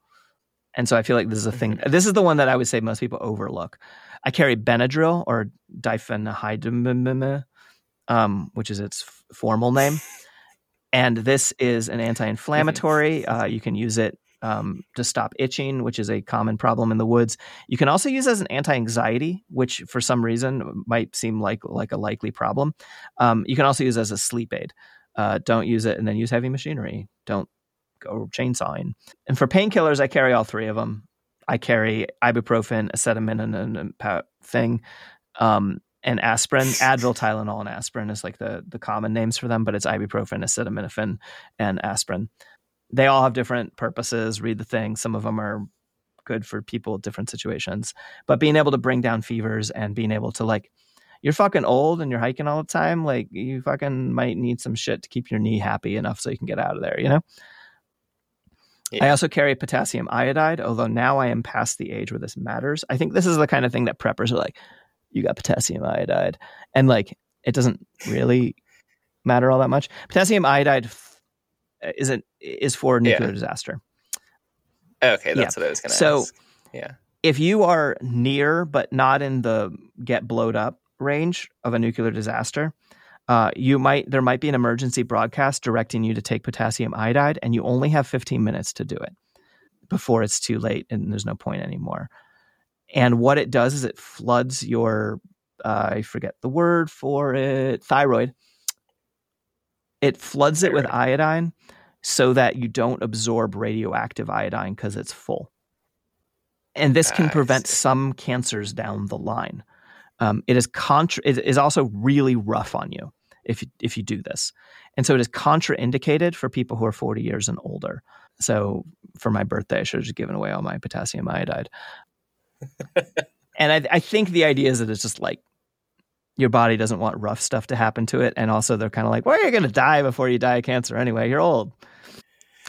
And so I feel like this is a thing. This is the one that I would say most people overlook. I carry Benadryl or diphenhydramine, which is its formal name. And this is an anti-inflammatory. You can use it to stop itching, which is a common problem in the woods. You can also use it as an anti-anxiety, which for some reason might seem like a likely problem. You can also use it as a sleep aid. Don't use it and then use heavy machinery. Don't go chainsawing. And for painkillers, I carry all three of them. I carry ibuprofen, acetaminophen, and thing, and aspirin. Advil, Tylenol, and aspirin is like the common names for them, but it's ibuprofen, acetaminophen, and aspirin. They all have different purposes. Read the thing. Some of them are good for people with different situations. But being able to bring down fevers and being able to like, you're fucking old and you're hiking all the time. Like you fucking might need some shit to keep your knee happy enough so you can get out of there, you know? Yeah. I also carry potassium iodide, although now I am past the age where this matters. I think this is the kind of thing that preppers are like, you got potassium iodide. And like, it doesn't really matter all that much. Potassium iodide is for nuclear disaster. Okay, that's what I was going to ask. So if you are near but not in the get blowed up range of a nuclear disaster, there might be an emergency broadcast directing you to take potassium iodide, and you only have 15 minutes to do it before it's too late and there's no point anymore. And what it does is it floods your, I forget the word for it, thyroid. It floods it with iodine so that you don't absorb radioactive iodine because it's full. And this can prevent some cancers down the line. It is also really rough on you if you do this. And so it is contraindicated for people who are 40 years and older. So for my birthday, I should have just given away all my potassium iodide. And I think the idea is that it's just like your body doesn't want rough stuff to happen to it. And also they're kind of like, well, you're going to die before you die of cancer anyway. You're old.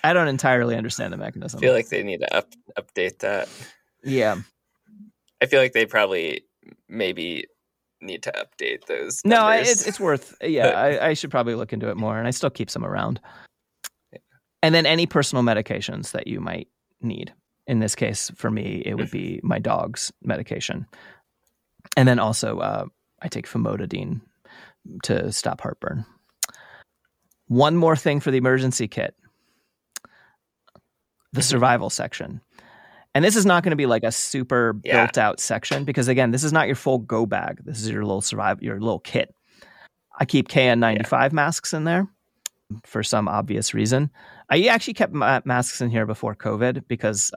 I don't entirely understand the mechanism. I feel like they need to update that. Yeah. I feel like they probably maybe need to update those numbers. No, it's worth, yeah, I should probably look into it more. And I still keep some around. Yeah. And then any personal medications that you might need. In this case, for me, it would be my dog's medication. And then also I take famotidine to stop heartburn. One more thing for the emergency kit. The survival section. And this is not going to be like a super built out section because, again, this is not your full go bag. This is your little kit. I keep KN95 masks in there for some obvious reason. I actually kept masks in here before COVID because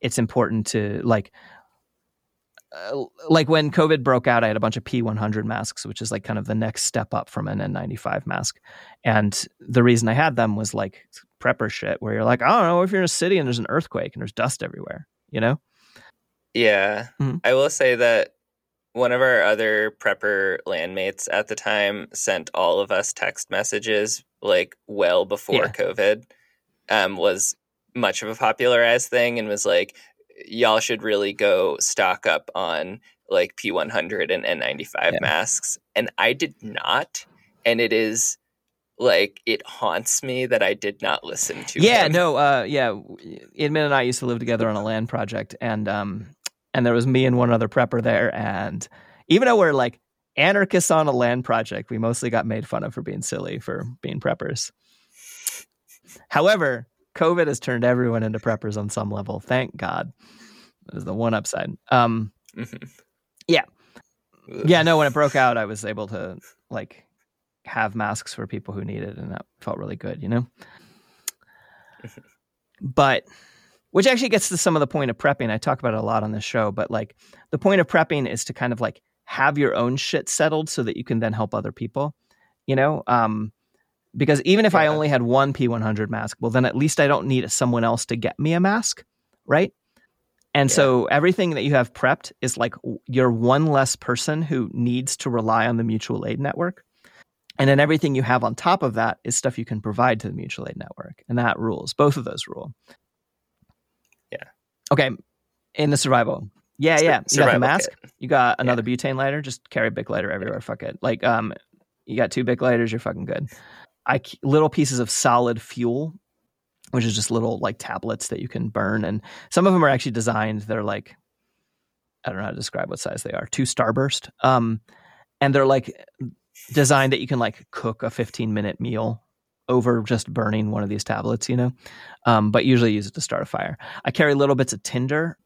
it's important to like when COVID broke out, I had a bunch of P100 masks, which is like kind of the next step up from an N95 mask. And the reason I had them was like prepper shit where you're like, I don't know if you're in a city and there's an earthquake and there's dust everywhere, you know? Yeah. Mm-hmm. I will say that one of our other prepper landmates at the time sent all of us text messages like well before COVID was much of a popularized thing and was like, y'all should really go stock up on like P100 and N95 masks. And I did not. And it is like, it haunts me that I did not listen to him. Inmn and I used to live together on a land project and there was me and one other prepper there. And even though we're like anarchists on a land project, we mostly got made fun of for being silly, for being preppers. However, COVID has turned everyone into preppers on some level. Thank God. That was the one upside. When it broke out, I was able to like have masks for people who needed, and that felt really good, you know? But, which actually gets to some of the point of prepping. I talk about it a lot on this show, but like the point of prepping is to kind of like have your own shit settled so that you can then help other people, you know? Because even if I only had one P100 mask, well, then at least I don't need someone else to get me a mask, right? And so everything that you have prepped is like you're one less person who needs to rely on the mutual aid network. And then everything you have on top of that is stuff you can provide to the mutual aid network. And that rules. Both of those rule. Yeah. Okay. In the survival. Yeah, yeah. You got the mask. Kit. You got another butane lighter. Just carry a Bic lighter everywhere. Fuck it. Like, you got 2 Bic lighters. You're fucking good. Little pieces of solid fuel, which is just little like tablets that you can burn. And some of them are actually designed. They're like, I don't know how to describe what size they are. 2 Starburst. And they're like designed that you can like cook a 15-minute meal over just burning one of these tablets, you know? But usually use it to start a fire. I carry little bits of tinder.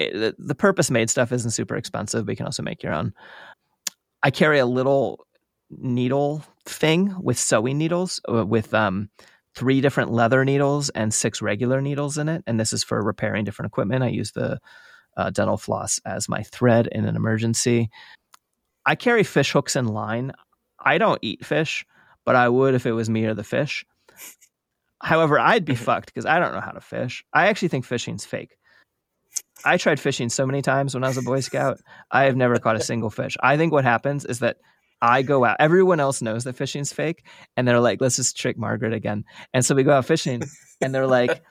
The purpose-made stuff isn't super expensive, but you can also make your own. I carry a little needle thing with sewing needles with 3 different leather needles and 6 regular needles in it, and this is for repairing different equipment. I use the dental floss as my thread in an emergency. I carry fish hooks and line. I don't eat fish, but I would if it was me or the fish. However, I'd be fucked because I don't know how to fish. I actually think fishing's fake. I tried fishing so many times when I was a Boy Scout. I have never caught a single fish. I think what happens is that I go out. Everyone else knows that fishing's fake. And they're like, let's just trick Margaret again. And so we go out fishing and they're like,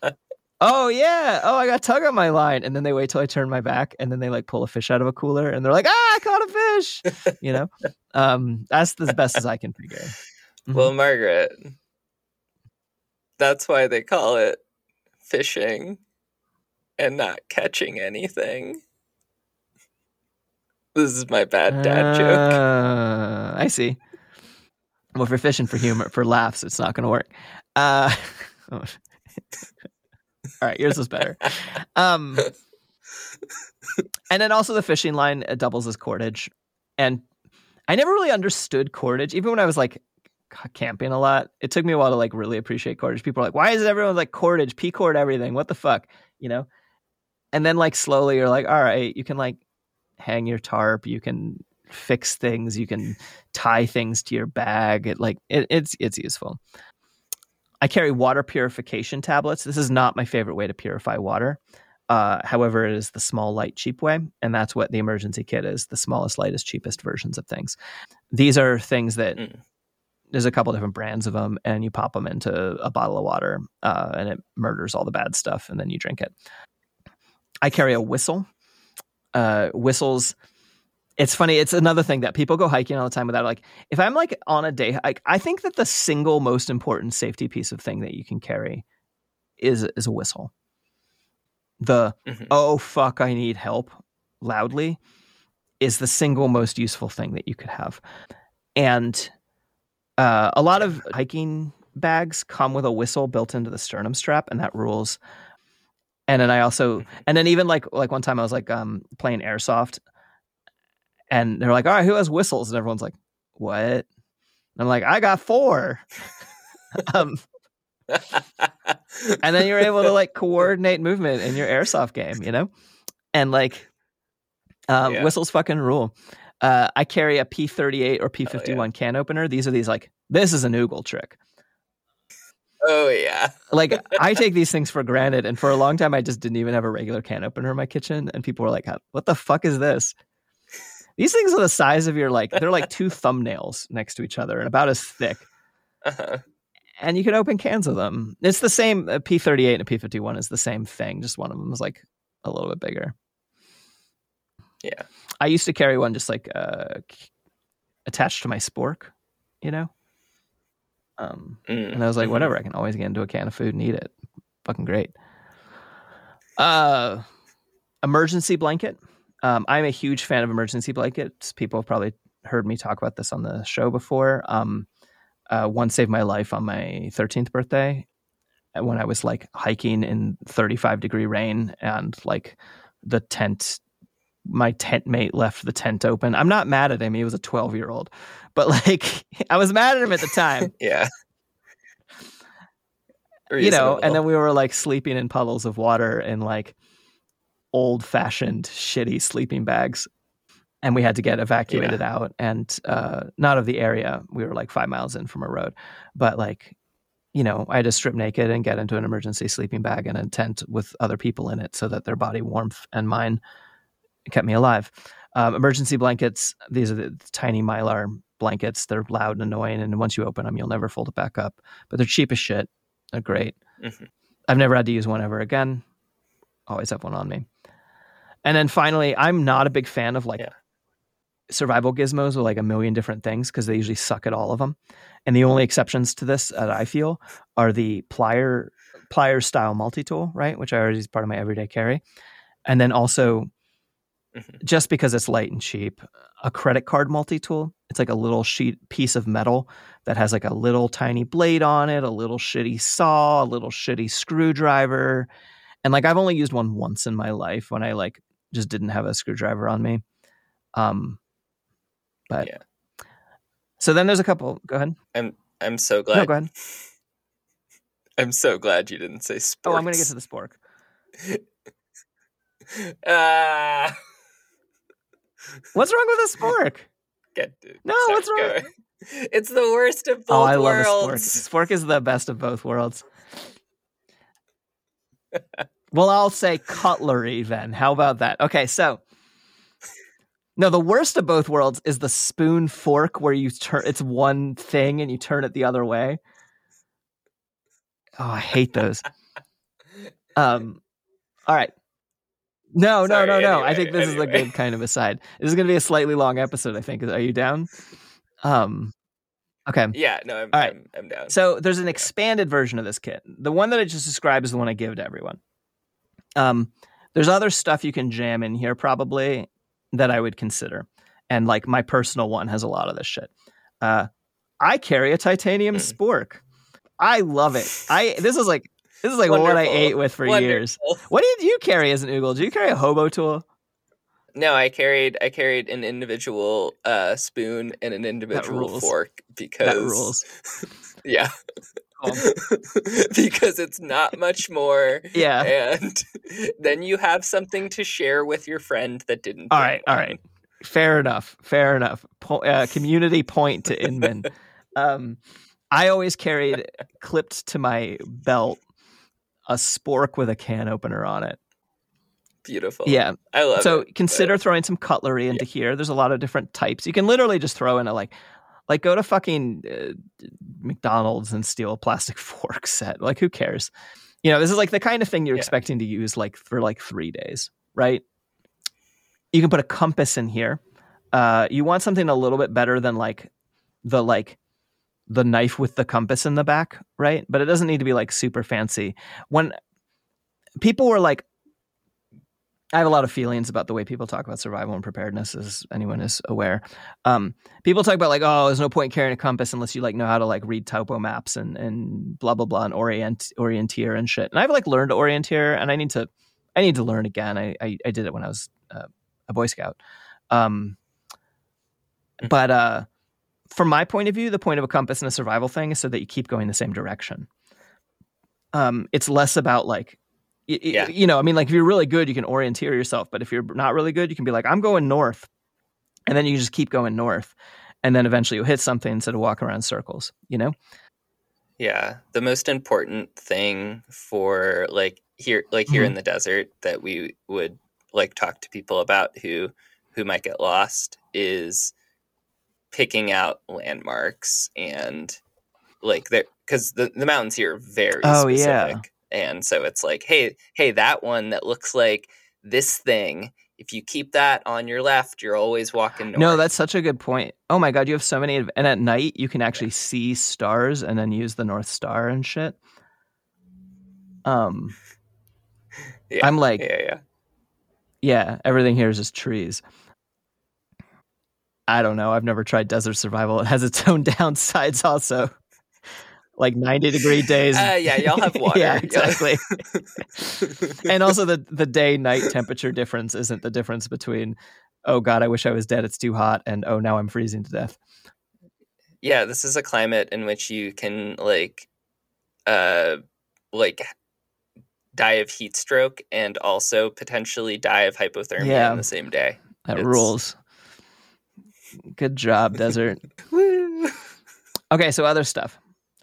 oh yeah. Oh, I got tug on my line. And then they wait till I turn my back and then they like pull a fish out of a cooler and they're like, I caught a fish, you know? That's as best as I can figure. Mm-hmm. Well, Margaret, that's why they call it fishing and not catching anything. This is my bad dad joke. I see. Well, if you're fishing for humor, for laughs, it's not going to work. All right, yours was better. And then also the fishing line doubles as cordage. And I never really understood cordage, even when I was like camping a lot. It took me a while to like really appreciate cordage. People are like, why is everyone like cordage, P-cord everything? What the fuck? You know? And then like slowly you're like, all right, you can like hang your tarp. You can fix things. You can tie things to your bag. It's useful. I carry water purification tablets. This is not my favorite way to purify water. However, it is the small, light, cheap way. And that's what the emergency kit is, the smallest, lightest, cheapest versions of things. These are things that there's a couple different brands of them, and you pop them into a bottle of water and it murders all the bad stuff, and then you drink it. I carry a whistle. Whistles, it's funny. It's another thing that people go hiking all the time without. Like, if I'm like on a day hike, I think that the single most important safety piece of thing that you can carry is a whistle. The oh fuck I need help loudly is the single most useful thing that you could have. And a lot of hiking bags come with a whistle built into the sternum strap, and that rules. And then I also and then even like one time I was like playing airsoft, and they're like, all right, who has whistles? And everyone's like, what? And I'm like, I got four. And then you're able to like coordinate movement in your airsoft game, you know, and like whistles fucking rule. I carry a P38 or P51 can opener. These are these like, this is an oogle trick. Oh yeah. Like I take these things for granted, and for a long time I just didn't even have a regular can opener in my kitchen, and people were like, what the fuck is this? These things are the size of your like, they're like two thumbnails next to each other and about as thick. Uh-huh. And you can open cans of them. It's the same. A P38 and a P51 is the same thing. Just one of them is like a little bit bigger. Yeah. I used to carry one just like attached to my spork, you know? And I was like, whatever. I can always get into a can of food and eat it. Fucking great. Emergency blanket. I'm a huge fan of emergency blankets. People have probably heard me talk about this on the show before. One saved my life on my 13th birthday when I was like hiking in 35-degree rain, and like my tent mate left the tent open. I'm not mad at him. He was a 12-year-old, but like I was mad at him at the time. Yeah. Reasonable. You know, and then we were like sleeping in puddles of water in like old-fashioned shitty sleeping bags. And we had to get evacuated out, and not of the area. We were like 5 miles in from a road, but like, you know, I had to strip naked and get into an emergency sleeping bag and a tent with other people in it so that their body warmth and mine kept me alive. Emergency blankets. These are the tiny Mylar blankets. They're loud and annoying. And once you open them, you'll never fold it back up, but they're cheap as shit. They're great. Mm-hmm. I've never had to use one ever again. Always have one on me. And then finally, I'm not a big fan of like, survival gizmos with like a million different things, because they usually suck at all of them, and the only exceptions to this that I feel are the plier style multi-tool, right, which I already is part of my everyday carry, and then also just because it's light and cheap, a credit card multi-tool. It's like a little piece of metal that has like a little tiny blade on it, a little shitty saw, a little shitty screwdriver, and like I've only used one once in my life when I like just didn't have a screwdriver on me. But so then there's a couple. Go ahead. I'm so glad. No, go ahead. I'm so glad you didn't say spork. Oh, I'm gonna get to the spork. What's wrong with a spork? What's wrong? It's the worst of both worlds. Oh, I love a spork. Spork is the best of both worlds. Well, I'll say cutlery then. How about that? Okay, so. No, the worst of both worlds is the spoon fork where you turn, it's one thing and you turn it the other way. Oh, I hate those. All right. No. Anyway, I think this is a good kind of aside. This is going to be a slightly long episode, I think. Are you down? Okay. Yeah, no, all right. I'm down. So there's an expanded version of this kit. The one that I just described is the one I give to everyone. There's other stuff you can jam in here probably that I would consider. And like my personal one has a lot of this shit. I carry a titanium spork. I love it. This is like what I ate with for years. What did you carry as an oogle? Do you carry a hobo tool? No, I carried an individual spoon and an individual fork because that rules. Yeah. Because it's not much more. Yeah. And then you have something to share with your friend that didn't. All right. Fair enough. Community point to Inmn. I always carried clipped to my belt a spork with a can opener on it. Beautiful. Yeah. I love it. So consider throwing some cutlery into here. There's a lot of different types. You can literally just throw in a like go to fucking McDonald's and steal a plastic fork set. Like, who cares? You know, this is like the kind of thing you're expecting to use like for like 3 days, right? You can put a compass in here. You want something a little bit better than the knife with the compass in the back, right? But it doesn't need to be like super fancy. When people were like, I have a lot of feelings about the way people talk about survival and preparedness, as anyone is aware. People talk about there's no point in carrying a compass unless you know how to read topo maps and blah blah blah and orienteer and shit. And I've learned to orienteer, and I need to learn again. I did it when I was a Boy Scout, but from my point of view, the point of a compass and a survival thing is so that you keep going the same direction. It's less about if you're really good, you can orienteer yourself. But if you're not really good, you can be like, I'm going north. And then you just keep going north. And then eventually you'll hit something instead of walk around circles, you know? Yeah. The most important thing for here in the desert that we would talk to people about who might get lost is picking out landmarks and because the mountains here are very specific. Yeah. And so it's hey, that one that looks like this thing, if you keep that on your left, you're always walking north. No, that's such a good point. Oh my God, you have so many. And at night, you can actually see stars and then use the North Star and shit. Everything here is just trees. I don't know. I've never tried desert survival. It has its own downsides also. 90-degree days. Y'all have water. Yeah, exactly. And also the day-night temperature difference isn't the difference between, oh God, I wish I was dead, it's too hot, and oh, now I'm freezing to death. Yeah, this is a climate in which you can, die of heat stroke and also potentially die of hypothermia on the same day. That rules. Good job, desert. Woo! Okay, so other stuff.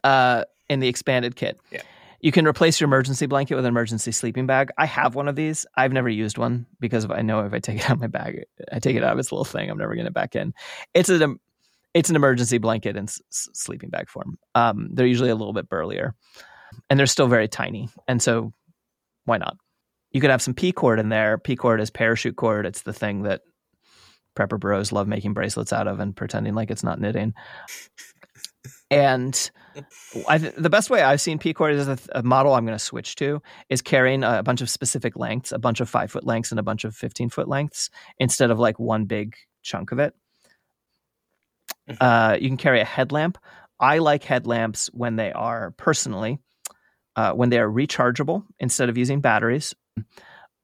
In the expanded kit. Yeah. You can replace your emergency blanket with an emergency sleeping bag. I have one of these. I've never used one because I know if I take it out of my bag, I take it out of its little thing, I'm never getting it back in. It's an emergency blanket in sleeping bag form. They're usually a little bit burlier and they're still very tiny. And so why not? You could have some P-cord in there. P-cord is parachute cord. It's the thing that prepper bros love making bracelets out of and pretending like it's not knitting. And the best way I've seen P-cord is a model I'm going to switch to is carrying a bunch of specific lengths, a bunch of 5-foot lengths and a bunch of 15-foot lengths instead of one big chunk of it. You can carry a headlamp. I like headlamps when they are when they are rechargeable instead of using batteries,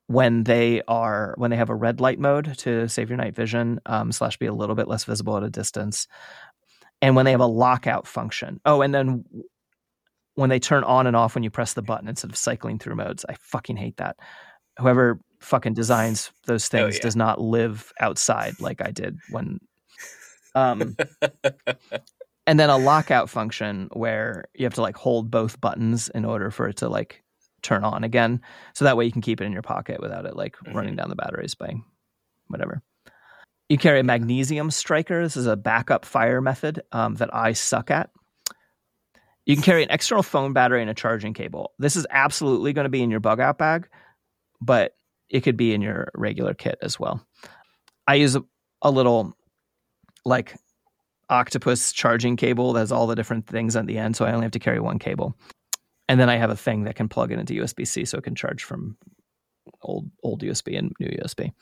when they have a red light mode to save your night vision, / be a little bit less visible at a distance. And when they have a lockout function. Oh, and then when they turn on and off when you press the button instead of cycling through modes. I fucking hate that. Whoever fucking designs those things does not live outside like I did when... and then a lockout function where you have to hold both buttons in order for it to turn on again. So that way you can keep it in your pocket without it running down the batteries by whatever. You carry a magnesium striker. This is a backup fire method that I suck at. You can carry an external phone battery and a charging cable. This is absolutely going to be in your bug out bag, but it could be in your regular kit as well. I use a little octopus charging cable that has all the different things at the end, so I only have to carry one cable. And then I have a thing that can plug it into USB-C so it can charge from old USB and new USB.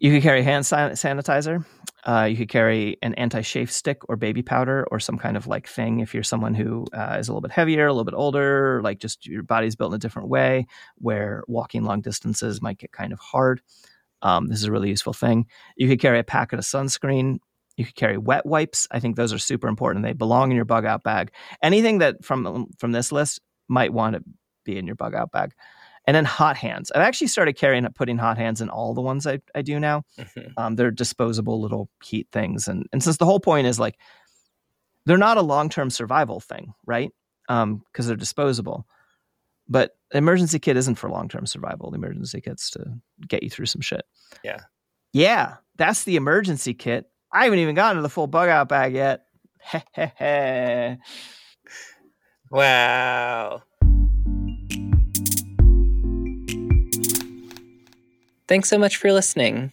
You could carry hand sanitizer. You could carry an anti-chafe stick or baby powder or some kind of thing if you're someone who is a little bit heavier, a little bit older, just your body's built in a different way where walking long distances might get kind of hard. This is a really useful thing. You could carry a packet of sunscreen. You could carry wet wipes. I think those are super important. They belong in your bug out bag. Anything that from this list might want to be in your bug out bag. And then hot hands. I've actually started carrying and putting hot hands in all the ones I do now. Mm-hmm. They're disposable little heat things. And since the whole point is like, they're not a long-term survival thing, right? Because they're disposable. But the emergency kit isn't for long-term survival. The emergency kit's to get you through some shit. Yeah. Yeah, that's the emergency kit. I haven't even gotten to the full bug out bag yet. Wow. Thanks so much for listening.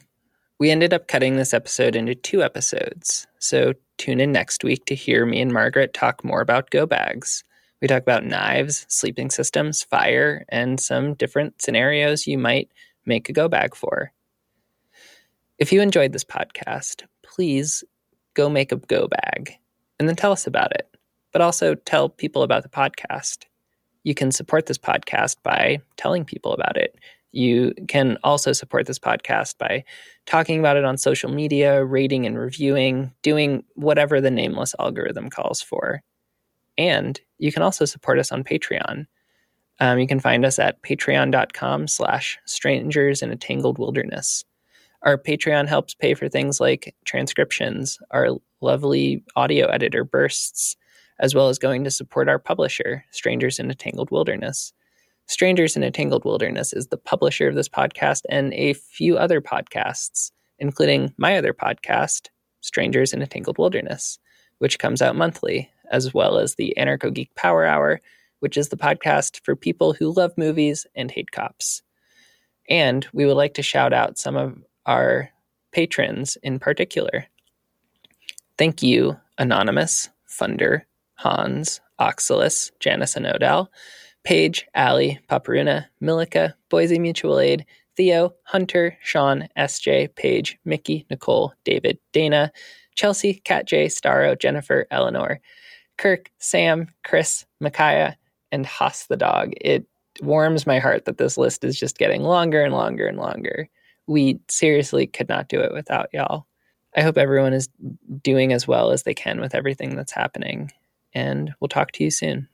We ended up cutting this episode into 2 episodes, so tune in next week to hear me and Margaret talk more about go bags. We talk about knives, sleeping systems, fire, and some different scenarios you might make a go bag for. If you enjoyed this podcast, please go make a go bag and then tell us about it, but also tell people about the podcast. You can support this podcast by telling people about it. You can also support this podcast by talking about it on social media, rating and reviewing, doing whatever the nameless algorithm calls for. And you can also support us on Patreon. You can find us at patreon.com/strangersinatangledwilderness. Our Patreon helps pay for things like transcriptions, our lovely audio editor Bursts, as well as going to support our publisher, Strangers in a Tangled Wilderness. Strangers in a Tangled Wilderness is the publisher of this podcast and a few other podcasts, including my other podcast, Strangers in a Tangled Wilderness, which comes out monthly, as well as the Anarcho Geek Power Hour, which is the podcast for people who love movies and hate cops. And we would like to shout out some of our patrons in particular. Thank you, Anonymous, Funder, Hans, Oxalis, Janice and Odell, Paige, Allie, Paparuna, Milica, Boise Mutual Aid, Theo, Hunter, Sean, SJ, Paige, Mickey, Nicole, David, Dana, Chelsea, Kat J, Starro, Jennifer, Eleanor, Kirk, Sam, Chris, Micaiah, and Haas the dog. It warms my heart that this list is just getting longer and longer and longer. We seriously could not do it without y'all. I hope everyone is doing as well as they can with everything that's happening, and we'll talk to you soon.